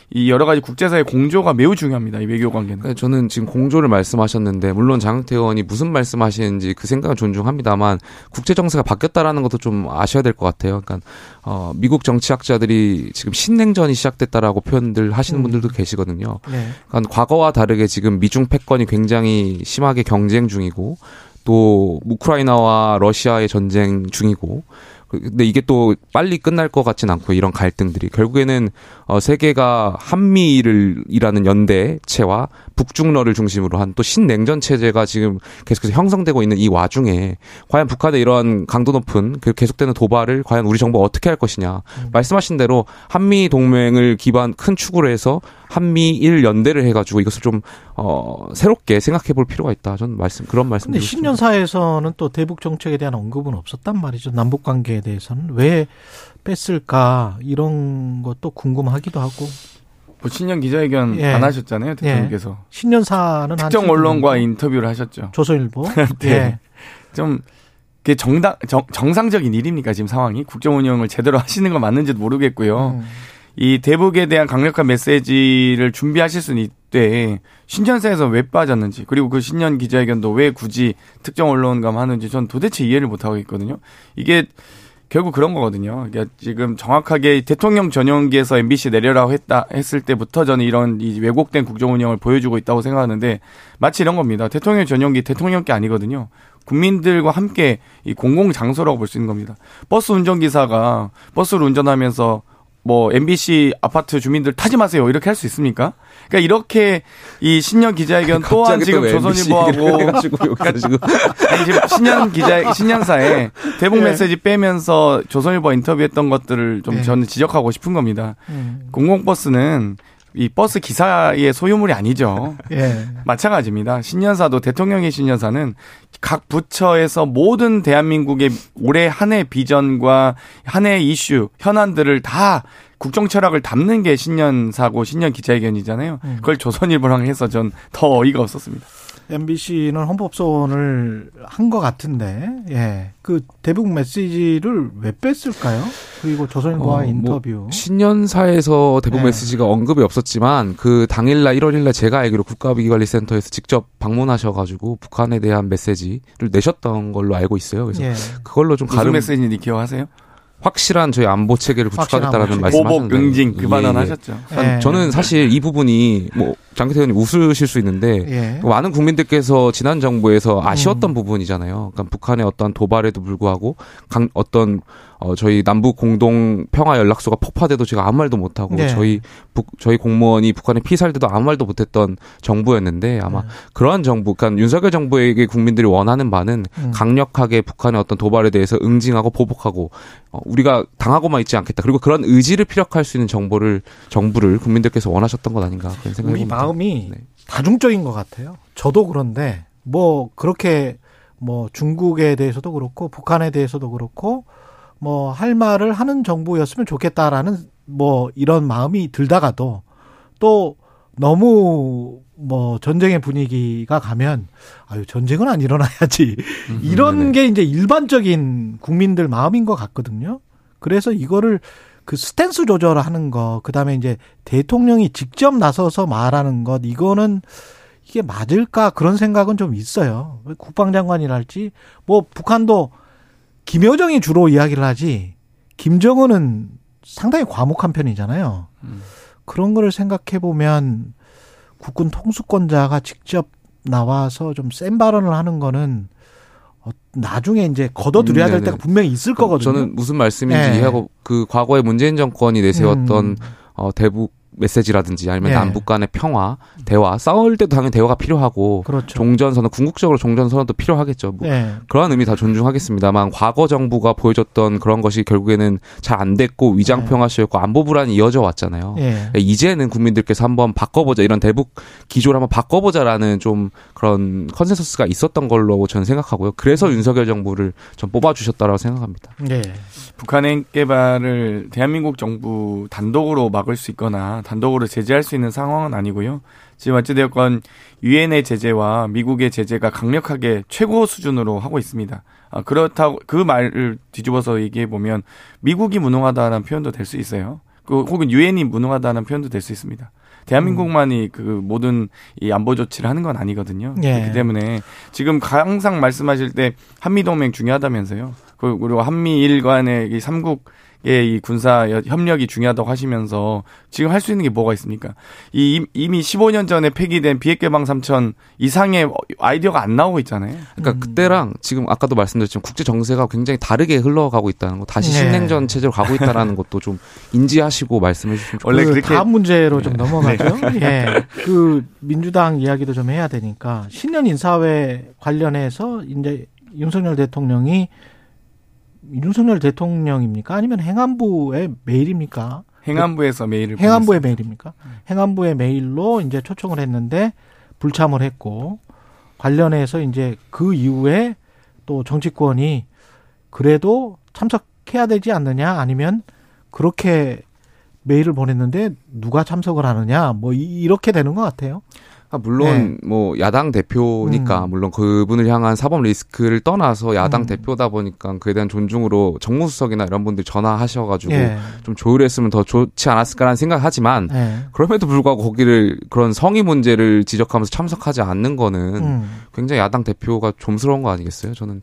이 여러 가지 국제사회 공조가 매우 중요합니다. 이 외교 관계는. 저는 지금 공조를 말씀하셨는데 물론 장경태 의원이 무슨 말씀하시는지 그 생각은 존중합니다만 국제 정세가 바뀌었다라는 것도 좀 아셔야 될 것 같아요. 그러니까 미국 정치학자들이 지금 신냉전이 시작됐다라고 표현들 하시는 분들도 계시거든요. 그러니까 과거와 다르게 지금 미중 패권이 굉장히 심하게 경쟁 중이고 또 우크라이나와 러시아의 전쟁 중이고, 근데 이게 또 빨리 끝날 것 같진 않고, 이런 갈등들이 결국에는 세계가 한미를 이라는 연대체와 북중러를 중심으로 한 또 신냉전 체제가 지금 계속해서 형성되고 있는 이 와중에 과연 북한의 이러한 강도 높은 계속되는 도발을 과연 우리 정부가 어떻게 할 것이냐. 말씀하신 대로 한미 동맹을 기반 큰 축으로 해서 한미일 연대를 해가지고 이것을 좀 새롭게 생각해 볼 필요가 있다. 저는 그런 말씀을 드렸습니다. 근데 10년사에서는 또 대북 정책에 대한 언급은 없었단 말이죠. 남북 관계에 대해서는 왜 뺐을까, 이런 것도 궁금하기도 하고. 뭐 신년 기자회견 예. 안 하셨잖아요, 대통령께서. 예. 신년사는 특정 언론과 인터뷰를 하셨죠. 조선일보. 네. 예. 좀 그게 정상적인 일입니까, 지금 상황이? 국정 운영을 제대로 하시는 거 맞는지도 모르겠고요. 이 대북에 대한 강력한 메시지를 준비하실 수는 있되, 신년사에서 왜 빠졌는지, 그리고 그 신년 기자회견도 왜 굳이 특정 언론과만 하는지 전 도대체 이해를 못 하고 있거든요. 이게 결국 그런 거거든요. 그러니까 지금 정확하게 대통령 전용기에서 MBC 내려라고 했을 때부터 저는 이런 이 왜곡된 국정 운영을 보여주고 있다고 생각하는데, 마치 이런 겁니다. 대통령 전용기 대통령 게 아니거든요. 국민들과 함께 이 공공 장소라고 볼 수 있는 겁니다. 버스 운전기사가 버스를 운전하면서 뭐 MBC 아파트 주민들 타지 마세요, 이렇게 할 수 있습니까? 그러니까 이렇게 이 신년 기자회견 또한 지금 조선일보하고 그러니까 지금 신년사에 대북 예. 메시지 빼면서 조선일보 인터뷰했던 것들을 좀 예. 저는 지적하고 싶은 겁니다. 공공버스는 이 버스 기사의 소유물이 아니죠. 예. 마찬가지입니다. 신년사도, 대통령의 신년사는 각 부처에서 모든 대한민국의 올해 한 해 비전과 한 해의 이슈, 현안들을 다 국정 철학을 담는 게 신년사고 신년 기자회견이잖아요. 그걸 조선일보랑 해서 전 더 어이가 없었습니다. MBC는 헌법소원을 한 것 같은데, 예. 그 대북 메시지를 왜 뺐을까요? 그리고 조선일보와 인터뷰. 신년사에서 대북 예. 메시지가 언급이 없었지만, 그 당일날 1월 1일 제가 알기로 국가위기관리센터에서 직접 방문하셔가지고 북한에 대한 메시지를 내셨던 걸로 알고 있어요. 그래서 예. 그걸로 좀 무슨 메시지인지 기억하세요? 확실한 저희 안보 체계를 구축하겠다라는 말씀하셨는데, 보복 응징 그 발언 하셨죠. 예. 저는 사실 이 부분이 뭐 장경태 의원님 웃으실 수 있는데 예. 많은 국민들께서 지난 정부에서 아쉬웠던 부분이잖아요. 그러니까 북한의 어떤 도발에도 불구하고 어떤 저희 남북 공동 평화 연락소가 폭파돼도 제가 아무 말도 못하고 네. 저희 공무원이 북한에 피살돼도 아무 말도 못했던 정부였는데, 아마 그러한 정부, 그러니까 윤석열 정부에게 국민들이 원하는 바는 강력하게 북한의 어떤 도발에 대해서 응징하고 보복하고 우리가 당하고만 있지 않겠다, 그리고 그런 의지를 피력할 수 있는 정부를 국민들께서 원하셨던 것 아닌가, 그런 생각이 듭니다. 우리 마음이 네. 다중적인 것 같아요. 저도 그런데 뭐 그렇게 뭐 중국에 대해서도 그렇고 북한에 대해서도 그렇고. 뭐 할 말을 하는 정부였으면 좋겠다라는 뭐 이런 마음이 들다가도 또 너무 뭐 전쟁의 분위기가 가면 아유 전쟁은 안 일어나야지 이런 네네. 게 이제 일반적인 국민들 마음인 것 같거든요. 그래서 이거를 그 스탠스 조절하는 거, 그다음에 이제 대통령이 직접 나서서 말하는 것, 이거는 이게 맞을까, 그런 생각은 좀 있어요. 국방장관이랄지 뭐 북한도 김여정이 주로 이야기를 하지 김정은은 상당히 과묵한 편이잖아요. 그런 거를 생각해 보면 국군 통수권자가 직접 나와서 좀 센 발언을 하는 거는 나중에 이제 걷어들여야 될 때가 분명히 있을 거거든요. 저는 무슨 말씀인지 네. 이해하고, 그 과거에 문재인 정권이 내세웠던 대북 메시지라든지 아니면 예. 남북 간의 평화, 대화, 싸울 때도 당연히 대화가 필요하고 그렇죠. 종전선언, 궁극적으로 종전선언도 필요하겠죠. 뭐 예. 그런 의미 다 존중하겠습니다만, 과거 정부가 보여줬던 그런 것이 결국에는 잘 안 됐고 위장평화시였고 안보 불안이 이어져 왔잖아요. 예. 이제는 국민들께서 한번 바꿔보자, 이런 대북 기조를 한번 바꿔보자라는 좀 그런 컨센서스가 있었던 걸로 저는 생각하고요. 그래서 윤석열 정부를 전 뽑아주셨다라고 생각합니다. 예. 북한의 핵개발을 대한민국 정부 단독으로 막을 수 있거나 단독으로 제재할 수 있는 상황은 아니고요. 지금 어찌되었건 유엔의 제재와 미국의 제재가 강력하게 최고 수준으로 하고 있습니다. 그렇다고 그 말을 뒤집어서 얘기해보면 미국이 무능하다라는 표현도 될 수 있어요. 혹은 유엔이 무능하다는 표현도 될 수 있습니다. 대한민국만이 그 모든 이 안보 조치를 하는 건 아니거든요. 예. 그렇기 때문에 지금 항상 말씀하실 때 한미동맹 중요하다면서요. 그리고 한미일 간의 3국 이 군사 협력이 중요하다고 하시면서 지금 할 수 있는 게 뭐가 있습니까? 이미 15년 전에 폐기된 비핵개방 3천 이상의 아이디어가 안 나오고 있잖아요. 그러니까 그때랑 지금 아까도 말씀드렸지만 국제 정세가 굉장히 다르게 흘러가고 있다는 거, 다시 신냉전 체제로 가고 있다라는 것도 좀 인지하시고 말씀해 주시면 좋겠습니다. 원래 그렇게 다음 문제로 좀 넘어가죠. 예. 그 민주당 이야기도 좀 해야 되니까 신년 인사회 관련해서 이제 윤석열 대통령이 윤석열 대통령입니까? 아니면 행안부의 메일입니까? 행안부에서 메일을 행안부의 보냈습니다. 메일입니까? 행안부의 메일로 이제 초청을 했는데 불참을 했고, 관련해서 이제 그 이후에 또 정치권이 그래도 참석해야 되지 않느냐, 아니면 그렇게 메일을 보냈는데 누가 참석을 하느냐, 뭐 이렇게 되는 것 같아요. 물론 네. 뭐 야당 대표니까 물론 그분을 향한 사법 리스크를 떠나서 야당 대표다 보니까 그에 대한 존중으로 정무수석이나 이런 분들 전화하셔가지고 네. 좀 조율했으면 더 좋지 않았을까라는 생각하지만 네. 그럼에도 불구하고 거기를 그런 성의 문제를 지적하면서 참석하지 않는 거는 굉장히 야당 대표가 좀스러운 거 아니겠어요? 저는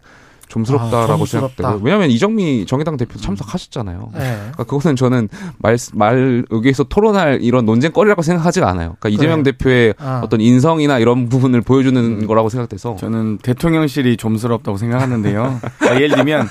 좀스럽다라고 생각되고, 왜냐하면 이정미 정의당 대표도 참석하셨잖아요. 네. 그러니까 그거는 저는 말 여기에서 토론할 이런 논쟁거리라고 생각하지가 않아요. 그러니까 이재명 대표의 어떤 인성이나 이런 부분을 보여주는 거라고 생각돼서 저는 대통령실이 좀스럽다고 생각하는데요. 그러니까 예를 들면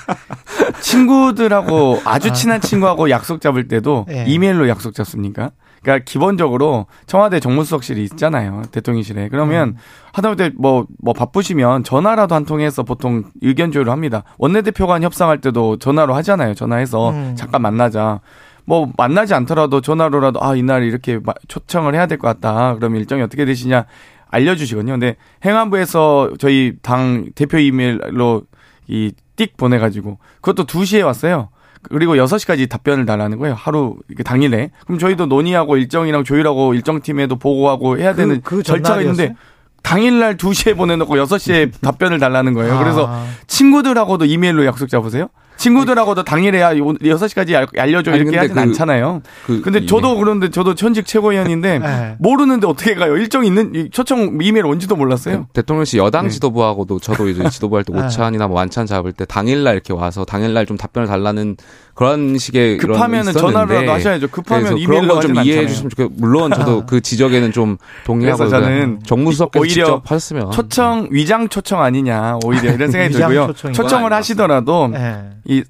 친구들하고 아주 친한 친구하고 약속 잡을 때도 이메일로 약속 잡습니까? 그러니까 기본적으로 청와대 정무수석실이 있잖아요, 대통령실에. 그러면 하다못해 뭐 바쁘시면 전화라도 한 통해서 보통 의견 조율을 합니다. 원내대표 간 협상할 때도 전화로 하잖아요. 전화해서 잠깐 만나자. 뭐 만나지 않더라도 전화로라도 이날 이렇게 초청을 해야 될 것 같다. 그럼 일정이 어떻게 되시냐 알려주시거든요. 근데 행안부에서 저희 당 대표 이메일로 이 띡 보내가지고 그것도 2시에 왔어요. 그리고 6시까지 답변을 달라는 거예요. 하루 당일에. 그럼 저희도 논의하고 일정이랑 조율하고 일정팀에도 보고하고 해야 되는 그 절차가 있는데 당일날 2시에 보내놓고 6시에 답변을 달라는 거예요. 그래서 친구들하고도 이메일로 약속 잡으세요? 친구들하고도 당일에야 6시까지 알려줘 이렇게 하진 않잖아요. 근데 저도 그런데 저도 현직 최고위원인데 모르는데 어떻게 가요? 일정 있는 초청 이메일 온지도 몰랐어요. 대통령실 여당 지도부하고도 저도 이제 지도부할 때 오찬이나 뭐 완찬 잡을 때 당일날 이렇게 와서 당일날 좀 답변을 달라는 그런 식의 급하면은 전화라도 하셔야죠. 급하면 이메일로 하진 않잖아요. 이해해 주시면 좋겠고, 물론 저도 그 지적에는 좀 동의하고, 저는 정무수석께서 직접 하셨으면 초청 위장 초청 아니냐 오히려 이런 생각이 들고요. 초청을 하시더라도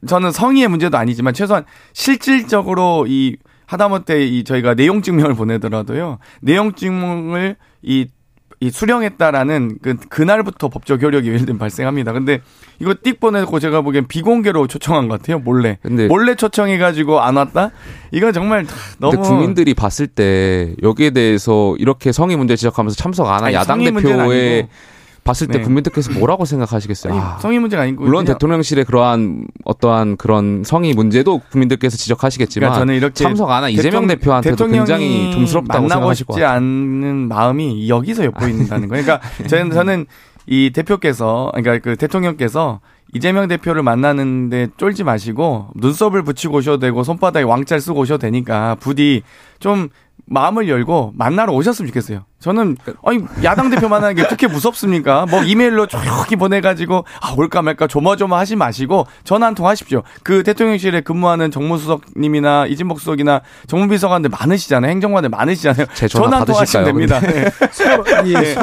저는 성의의 문제도 아니지만 최소한 실질적으로 하다못해 저희가 내용 증명을 보내더라도요. 내용 증명을 수령했다라는 그날부터 법적 효력이 예를 들면 발생합니다. 근데 이거 띡 보내고 제가 보기엔 비공개로 초청한 것 같아요. 몰래 초청해가지고 안 왔다? 이건 정말 너무. 근데 국민들이 봤을 때 여기에 대해서 이렇게 성의 문제 지적하면서 참석 안 한 야당 대표의 봤을 때 국민들께서 뭐라고 생각하시겠어요? 아니, 성의 문제가 아니고 물론 대통령실의 그러한 어떠한 그런 성의 문제도 국민들께서 지적하시겠지만, 그러니까 저는 이렇게 참석 안 한 이재명 대표한테도 굉장히 좀스럽다고 생각하실 것 같아요. 만나고 싶지 않은 마음이 여기서 엿보인다는 거예요. 그러니까 저는 이 대표께서, 그러니까 그 대통령께서 이재명 대표를 만나는데 쫄지 마시고 눈썹을 붙이고 오셔도 되고 손바닥에 왕자를 쓰고 오셔도 되니까 부디 좀 마음을 열고 만나러 오셨으면 좋겠어요. 저는 아니 야당 대표 만나는 게 그렇게 무섭습니까? 뭐 이메일로 조용히 보내가지고 올까 말까 조마조마 하지 마시고 전화 한 통 하십시오. 그 대통령실에 근무하는 정무수석님이나 이진복 수석이나 정무비서관들 많으시잖아요. 행정관들 많으시잖아요. 전화 한 통 하시면 됩니다. 네.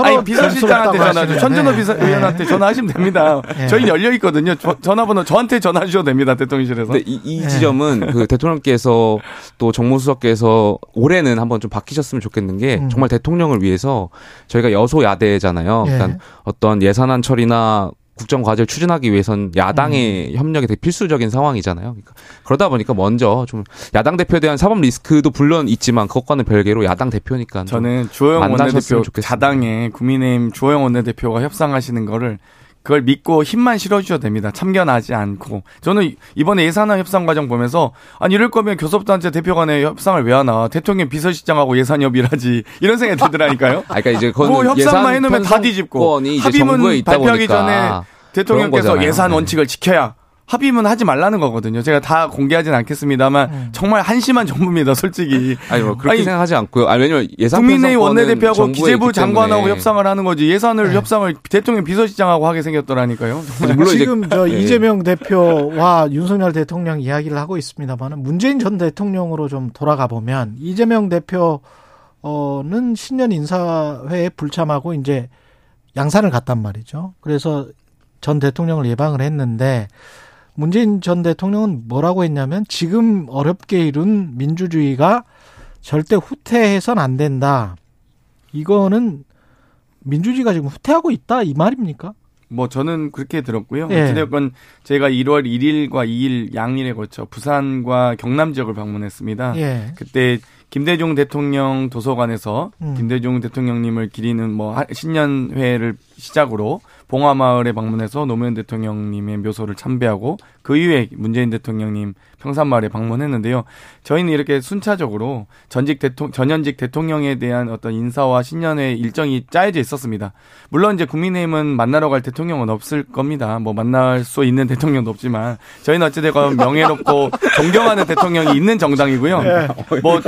아니 비서실장한테 전화, 천준호 비서위원한테 전화하시면 됩니다. 저희 열려 있거든요. 전화번호 저한테 전화 주셔도 됩니다. 대통령실에서. 근데 이 지점은 그 대통령께서 또 정무수석께서 올해는 한번 좀 바뀌셨으면 좋겠는 게, 정말 대통령을 위해서 저희가 여소야대잖아요. 그러니까 어떤 예산안 처리나 국정 과제를 추진하기 위해선 야당의 협력이 되게 필수적인 상황이잖아요. 그러니까 그러다 보니까 먼저 좀 야당 대표에 대한 사법 리스크도 물론 있지만 그것과는 별개로 야당 대표니까 저는 주호영 원내대표 자당의 국민의힘 주호영 원내대표가 협상하시는 거를 그걸 믿고 힘만 실어주셔도 됩니다. 참견하지 않고. 저는 이번에 예산안 협상 과정 보면서 아니 이럴 거면 교섭단체 대표 간의 협상을 왜 하나. 대통령 비서실장하고 예산협의를 하지. 이런 생각이 들더라니까요. 그러니까 이제 뭐 협상만 해놓으면 다 뒤집고. 합의문 발표하기 전에 대통령께서 예산 원칙을 지켜야 합의문 하지 말라는 거거든요. 제가 다 공개하진 않겠습니다만 정말 한심한 정부입니다, 솔직히. 아니 뭐 그렇게 생각하지 않고요. 아니 왜냐면 예산 국민의힘 원내대표하고 기재부 장관하고 협상을 하는 거지 예산을 협상을 대통령 비서실장하고 하게 생겼더라니까요. 물론 지금 저 이재명 대표와 윤석열 대통령 이야기를 하고 있습니다만은 문재인 전 대통령으로 좀 돌아가 보면 이재명 대표는 신년 인사회에 불참하고 이제 양산을 갔단 말이죠. 그래서 전 대통령을 예방을 했는데 문재인 전 대통령은 뭐라고 했냐면 지금 어렵게 이룬 민주주의가 절대 후퇴해서는 안 된다. 이거는 민주주의가 지금 후퇴하고 있다 이 말입니까? 뭐 저는 그렇게 들었고요. 예. 어쨌든 제가 1월 1일과 2일 양일에 걸쳐 부산과 경남 지역을 방문했습니다. 예. 그때 김대중 대통령 도서관에서 김대중 대통령님을 기리는 뭐 신년회를 시작으로 봉화마을에 방문해서 노무현 대통령님의 묘소를 참배하고 그 이후에 문재인 대통령님 평산마을에 방문했는데요. 저희는 이렇게 순차적으로 전현직 대통령에 대한 어떤 인사와 신년회 일정이 짜여져 있었습니다. 물론 이제 국민의힘은 만나러 갈 대통령은 없을 겁니다. 뭐 만날 수 있는 대통령도 없지만 저희는 어찌되건 명예롭고 존경하는 대통령이 있는 정당이고요. 네. 뭐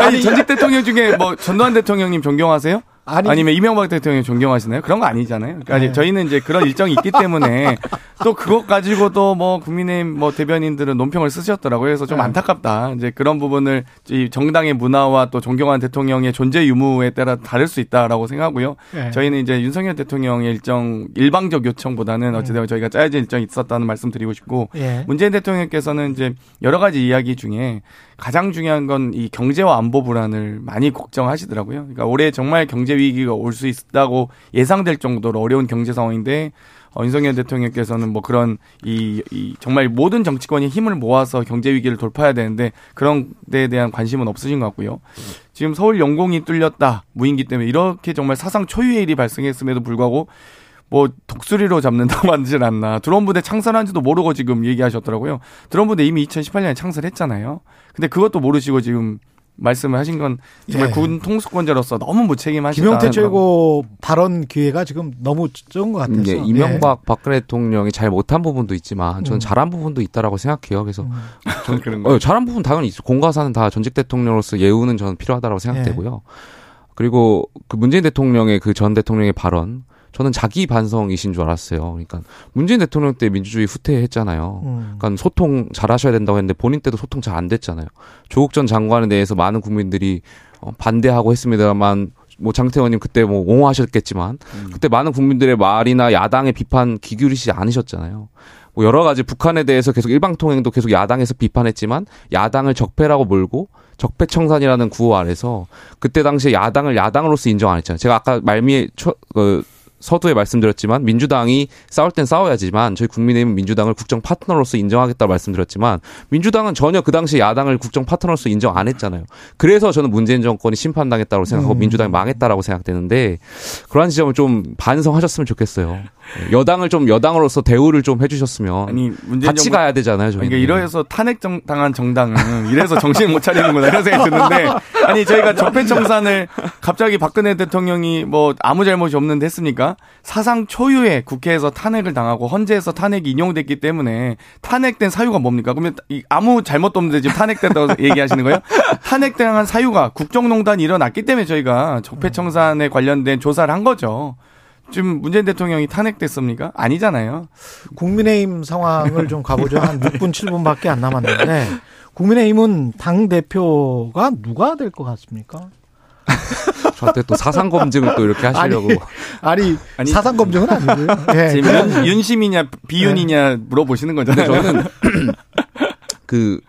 아니 전직 대통령 중에 뭐 전두환 대통령님 존경하세요? 아니면 이명박 대통령 존경하시나요? 그런 거 아니잖아요. 그러니까 네. 저희는 이제 그런 일정이 있기 때문에 또 그것 가지고도 뭐 국민의힘 뭐 대변인들은 논평을 쓰셨더라고요. 그래서 좀 안타깝다. 이제 그런 부분을 이 정당의 문화와 또 존경하는 대통령의 존재 유무에 따라 다를 수 있다라고 생각하고요. 네. 저희는 이제 윤석열 대통령의 일정 일방적 요청보다는 어찌되면 저희가 짜여진 일정이 있었다는 말씀 드리고 싶고 네. 문재인 대통령께서는 이제 여러 가지 이야기 중에 가장 중요한 건 이 경제와 안보 불안을 많이 걱정하시더라고요. 그러니까 올해 정말 경제 위기가 올 수 있다고 예상될 정도로 어려운 경제 상황인데 윤석열 대통령께서는 뭐 그런 정말 모든 정치권이 힘을 모아서 경제 위기를 돌파해야 되는데 그런 데에 대한 관심은 없으신 것 같고요. 지금 서울 영공이 뚫렸다 무인기 때문에 이렇게 정말 사상 초유의 일이 발생했음에도 불구하고 뭐 독수리로 잡는다고 하지 않나. 드론 부대 창설한지도 모르고 지금 얘기하셨더라고요. 드론 부대 이미 2018년에 창설했잖아요. 근데 그것도 모르시고 지금 말씀을 하신 건 정말 군 통수권자로서 너무 무책임하시다. 김용태 최고 발언 기회가 지금 너무 적은 것 같아서. 네, 이명박 박근혜 대통령이 잘 못한 부분도 있지만 저는 잘한 부분도 있다라고 생각해요. 그래서 잘한 부분 당연히 있어요. 공과사는 다 전직 대통령으로서 예우는 저는 필요하다라고 생각되고요. 그리고 그 문재인 대통령의 그 전 대통령의 발언. 저는 자기 반성이신 줄 알았어요. 그러니까 문재인 대통령 때 민주주의 후퇴했잖아요. 그러니까 소통 잘하셔야 된다고 했는데 본인 때도 소통 잘 안 됐잖아요. 조국 전 장관에 대해서 많은 국민들이 반대하고 했습니다만 뭐 장태원님 그때 뭐 옹호하셨겠지만 그때 많은 국민들의 말이나 야당의 비판 기울이시지 않으셨잖아요. 뭐 여러 가지 북한에 대해서 계속 일방통행도 계속 야당에서 비판했지만 야당을 적폐라고 몰고 적폐청산이라는 구호 아래서 그때 당시에 야당을 야당으로서 인정 안 했잖아요. 제가 아까 말미에 서두에 말씀드렸지만 민주당이 싸울 땐 싸워야지만 저희 국민의힘은 민주당을 국정 파트너로서 인정하겠다고 말씀드렸지만 민주당은 전혀 그 당시 야당을 국정 파트너로서 인정 안 했잖아요. 그래서 저는 문재인 정권이 심판당했다고 생각하고 민주당이 망했다라고 생각되는데 그러한 지점을 좀 반성하셨으면 좋겠어요. 여당을 좀 여당으로서 대우를 좀 해주셨으면 같이 가야 되잖아요. 저희는. 그러니까 이러해서 탄핵당한 정당은 이래서 정신 못 차리는구나 이런 생각이 드는데 아니 저희가 적폐청산을 갑자기 박근혜 대통령이 뭐 아무 잘못이 없는데 했습니까? 사상 초유의 국회에서 탄핵을 당하고 헌재에서 탄핵이 인용됐기 때문에 탄핵된 사유가 뭡니까? 그러면 아무 잘못도 없는데 지금 탄핵됐다고 얘기하시는 거예요? 탄핵당한 사유가 국정농단이 일어났기 때문에 저희가 적폐청산에 관련된 조사를 한 거죠. 지금 문재인 대통령이 탄핵됐습니까? 아니잖아요. 국민의힘 상황을 좀 가보죠. 한 6분, 7분밖에 안 남았는데 국민의힘은 당대표가 누가 될 것 같습니까? 저한테 또 사상 검증을 또 이렇게 하시려고 아니 사상 검증은 아니고요. 네. 윤심이냐 비윤이냐 물어보시는 건데 저는 그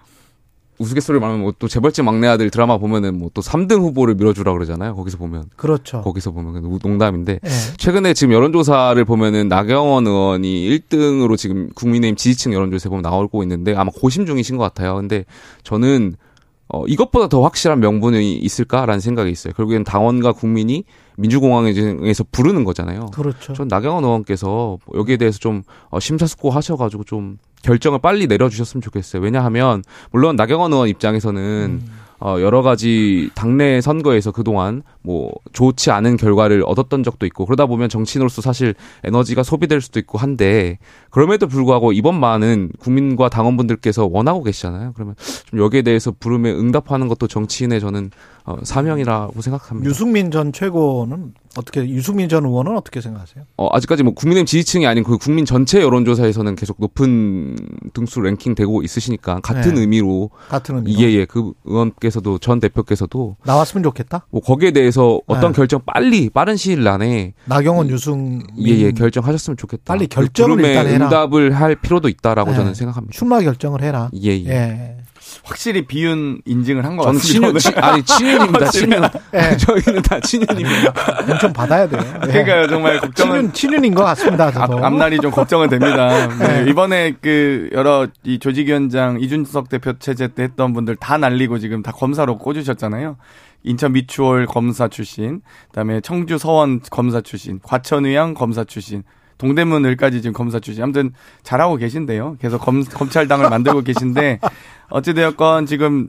우스갯소리를 말하면 뭐 또 재벌집 막내 아들 드라마 보면은 뭐 또 3등 후보를 밀어주라 그러잖아요. 거기서 보면 그렇죠. 거기서 보면 농담인데 최근에 지금 여론조사를 보면은 나경원 의원이 1등으로 지금 국민의힘 지지층 여론조사에 보면 나오고 있는데 아마 고심 중이신 것 같아요. 근데 저는 이것보다 더 확실한 명분이 있을까라는 생각이 있어요. 결국엔 당원과 국민이 민주공항에서 부르는 거잖아요. 그렇죠. 전 나경원 의원께서 여기에 대해서 좀 심사숙고 하셔가지고 좀 결정을 빨리 내려주셨으면 좋겠어요. 왜냐하면 물론 나경원 의원 입장에서는 여러 가지 당내 선거에서 그동안 뭐 좋지 않은 결과를 얻었던 적도 있고 그러다 보면 정치인으로서 사실 에너지가 소비될 수도 있고 한데 그럼에도 불구하고 이번 만은 국민과 당원분들께서 원하고 계시잖아요. 그러면 좀 여기에 대해서 부름에 응답하는 것도 정치인의 저는 사명이라고 생각합니다. 유승민 전 최고는 어떻게, 유승민 전 의원은 어떻게 생각하세요? 아직까지 뭐 국민의힘 지지층이 아닌 그 국민 전체 여론조사에서는 계속 높은 등수 랭킹되고 있으시니까 같은 네. 의미로. 같은 의미로. 예. 그 의원께서도 전 대표께서도. 나왔으면 좋겠다? 뭐 거기에 대해서 어떤 네. 결정 빨리, 빠른 시일 안에. 나경원 유승민. 예. 결정하셨으면 좋겠다. 빨리 결정을 그 일단 해라. 응답을 할 필요도 있다라고 네. 저는 생각합니다. 출마 결정을 해라. 예. 확실히 비윤 인증을 한 것 같습니다. 친윤입니다. 친윤. 네. 저희는 다 친윤입니다. 좀 받아야 돼요. 네. 그러니까요, 정말 걱정은. 친윤인 것 같습니다. 저도. 앞날이 좀 걱정은 됩니다. 네. 네. 이번에 그 여러 이 조직위원장 이준석 대표 체제 때 했던 분들 다 날리고 지금 다 검사로 꽂으셨잖아요. 인천 미추홀 검사 출신, 그다음에 청주 서원 검사 출신, 과천 의왕 검사 출신. 동대문을까지 지금 검사 출신. 아무튼 잘하고 계신데요. 계속 검찰당을 만들고 계신데 어찌되었건 지금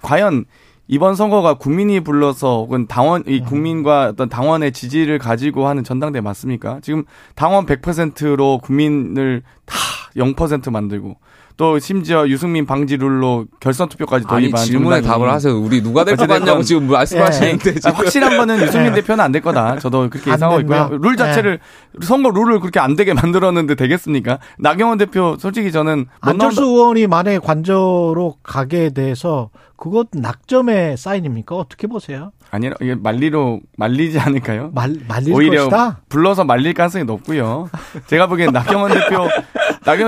과연 이번 선거가 국민이 불러서 혹은 당원, 이 국민과 어떤 당원의 지지를 가지고 하는 전당대회 맞습니까? 지금 당원 100%로 국민을 다 0% 만들고 또 심지어 유승민 방지룰로 결선 투표까지 돌입한. 아니 질문에 답을 하세요. 우리 누가 될 것 같냐고 지금 말씀하시는데 예. 지금. 확실한 거는 유승민 대표는 안 될 거다. 저도 그렇게 예상하고 있고요. 룰 자체를 예. 선거 룰을 그렇게 안 되게 만들었는데 되겠습니까? 나경원 대표 솔직히 저는 안철수 의원이 만약에 관저로 가게 대해서 그것 낙점의 사인입니까? 어떻게 보세요? 아니요, 이게 말리지 않을까요? 말릴 오히려 것이다? 불러서 말릴 가능성이 높고요. 제가 보기엔 나경원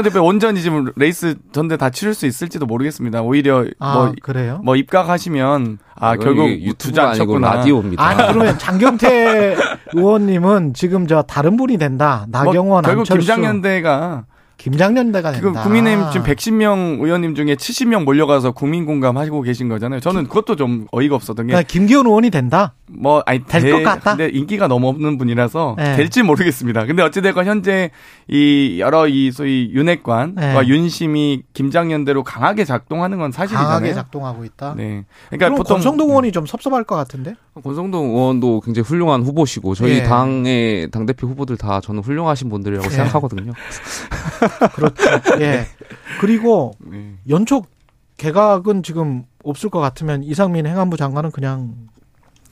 대표 온전히 지금 레이스 전대 다 치를 수 있을지도 모르겠습니다. 오히려 그래요? 뭐 입각하시면 결국 유튜브 아니고 라디오입니다. 아니 그러면 장경태 의원님은 지금 저 다른 분이 된다. 나경원 결국 안철수. 김장년대가 된다. 국민의힘 지금 110명 의원님 중에 70명 몰려가서 국민 공감하시고 계신 거잖아요. 저는 그것도 좀 어이가 없었던 게. 그러니까 김기현 의원이 된다? 될 것 같다? 근데 인기가 너무 없는 분이라서 네. 될지 모르겠습니다. 근데 어찌됐건 현재 이 여러 이 소위 윤핵관과 네. 윤심이 김장년대로 강하게 작동하는 건 사실이잖아요. 강하게 작동하고 있다? 네. 그러니까 그럼 보통 권성동 의원이 좀 섭섭할 것 같은데? 권성동 의원도 굉장히 훌륭한 후보시고 저희 네. 당의 당대표 후보들 다 저는 훌륭하신 분들이라고 네. 생각하거든요. 그렇죠. 예. 그리고 연초 개각은 지금 없을 것 같으면 이상민 행안부 장관은 그냥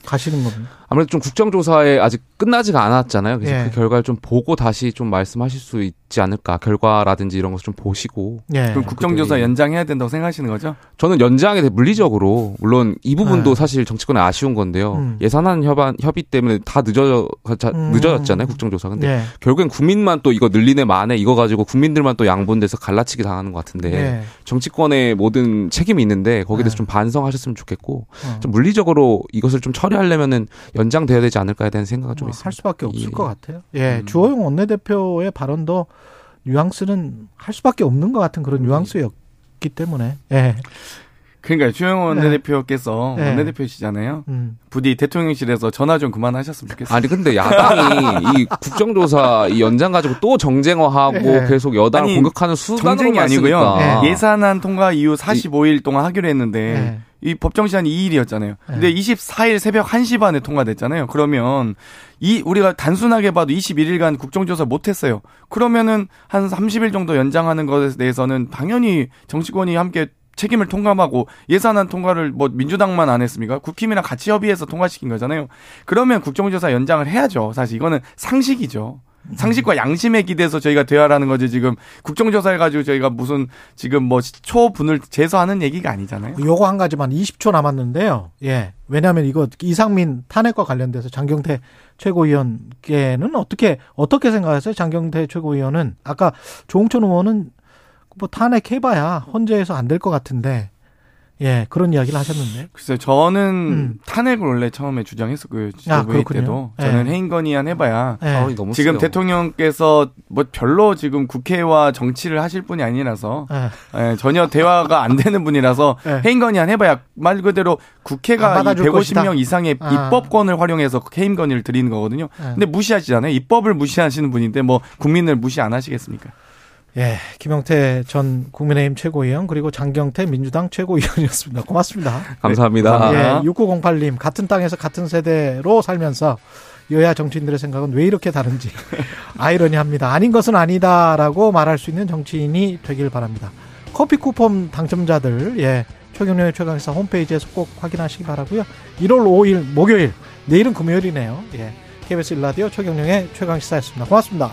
가시는 겁니다. 아무래도 좀 국정조사에 아직 끝나지가 않았잖아요. 그래서 예. 그 결과를 좀 보고 다시 좀 말씀하실 수 있지 않을까. 결과라든지 이런 것을 좀 보시고. 예. 그럼 국정조사 연장해야 된다고 생각하시는 거죠? 저는 연장에 대해 물리적으로 물론 이 부분도 사실 정치권에 아쉬운 건데요. 예산안 협의 때문에 다 늦어졌잖아요. 국정조사. 근데 결국엔 국민만 또 이거 늘리네 마네 이거 가지고 국민들만 또 양분돼서 갈라치기 당하는 것 같은데 정치권의 모든 책임이 있는데 거기에 대해서 좀 반성하셨으면 좋겠고 좀 물리적으로 이것을 좀 처리하려면은 연장돼야 되지 않을까에 대한 생각이 좀 있습니다. 할 수밖에 없을 것 같아요. 예, 주호영 원내대표의 발언도 뉘앙스는 할 수밖에 없는 것 같은 그런 뉘앙스였기 때문에. 예. 그러니까 주호영 원내대표께서 원내대표시잖아요. 부디 대통령실에서 전화 좀 그만하셨으면 좋겠어요. 아니 근데 야당이 이 국정조사 이 연장 가지고 또 정쟁화하고 계속 여당을 공격하는 수단으로만 쓰니까. 예산안 통과 이후 45일 동안 하기로 했는데. 이 법정 시한이 2일이었잖아요. 근데 24일 새벽 1시 반에 통과됐잖아요. 그러면 우리가 단순하게 봐도 21일간 국정조사 못 했어요. 그러면은 한 30일 정도 연장하는 것에 대해서는 당연히 정치권이 함께 책임을 통감하고 예산안 통과를 뭐 민주당만 안 했습니까? 국힘이랑 같이 협의해서 통과시킨 거잖아요. 그러면 국정조사 연장을 해야죠. 사실 이거는 상식이죠. 상식과 양심에 기대서 저희가 대화라는 거지 지금 국정조사해 가지고 저희가 무슨 지금 뭐 초분을 재서 하는 얘기가 아니잖아요. 요거 한 가지만 20초 남았는데요. 예. 왜냐하면 이거 이상민 탄핵과 관련돼서 장경태 최고위원께는 어떻게 생각하세요? 장경태 최고위원은 아까 조응천 의원은 뭐 탄핵해봐야 헌재에서 안 될 것 같은데. 예, 그런 이야기를 하셨는데. 글쎄요, 저는 탄핵을 원래 처음에 주장했었고요. 지도부의 때도. 저는 해임 건의안 해봐야. 지금 대통령께서 뭐 별로 지금 국회와 정치를 하실 분이 아니라서 전혀 대화가 안 되는 분이라서 해임 건의안 해봐야 말 그대로 국회가 150명 이상의 입법권을 활용해서 해임 건의를 드리는 거거든요. 근데 무시하시잖아요. 입법을 무시하시는 분인데 뭐 국민을 무시 안 하시겠습니까? 예, 김영태 전 국민의힘 최고위원 그리고 장경태 민주당 최고위원이었습니다. 고맙습니다. 감사합니다. 네, 예, 6908님 같은 땅에서 같은 세대로 살면서 여야 정치인들의 생각은 왜 이렇게 다른지 아이러니합니다. 아닌 것은 아니다라고 말할 수 있는 정치인이 되길 바랍니다. 커피 쿠폰 당첨자들 예, 최경련의 최강시사 홈페이지에서 꼭 확인하시기 바라고요. 1월 5일 목요일, 내일은 금요일이네요. 예, KBS 1라디오 최경련의 최강시사였습니다. 고맙습니다.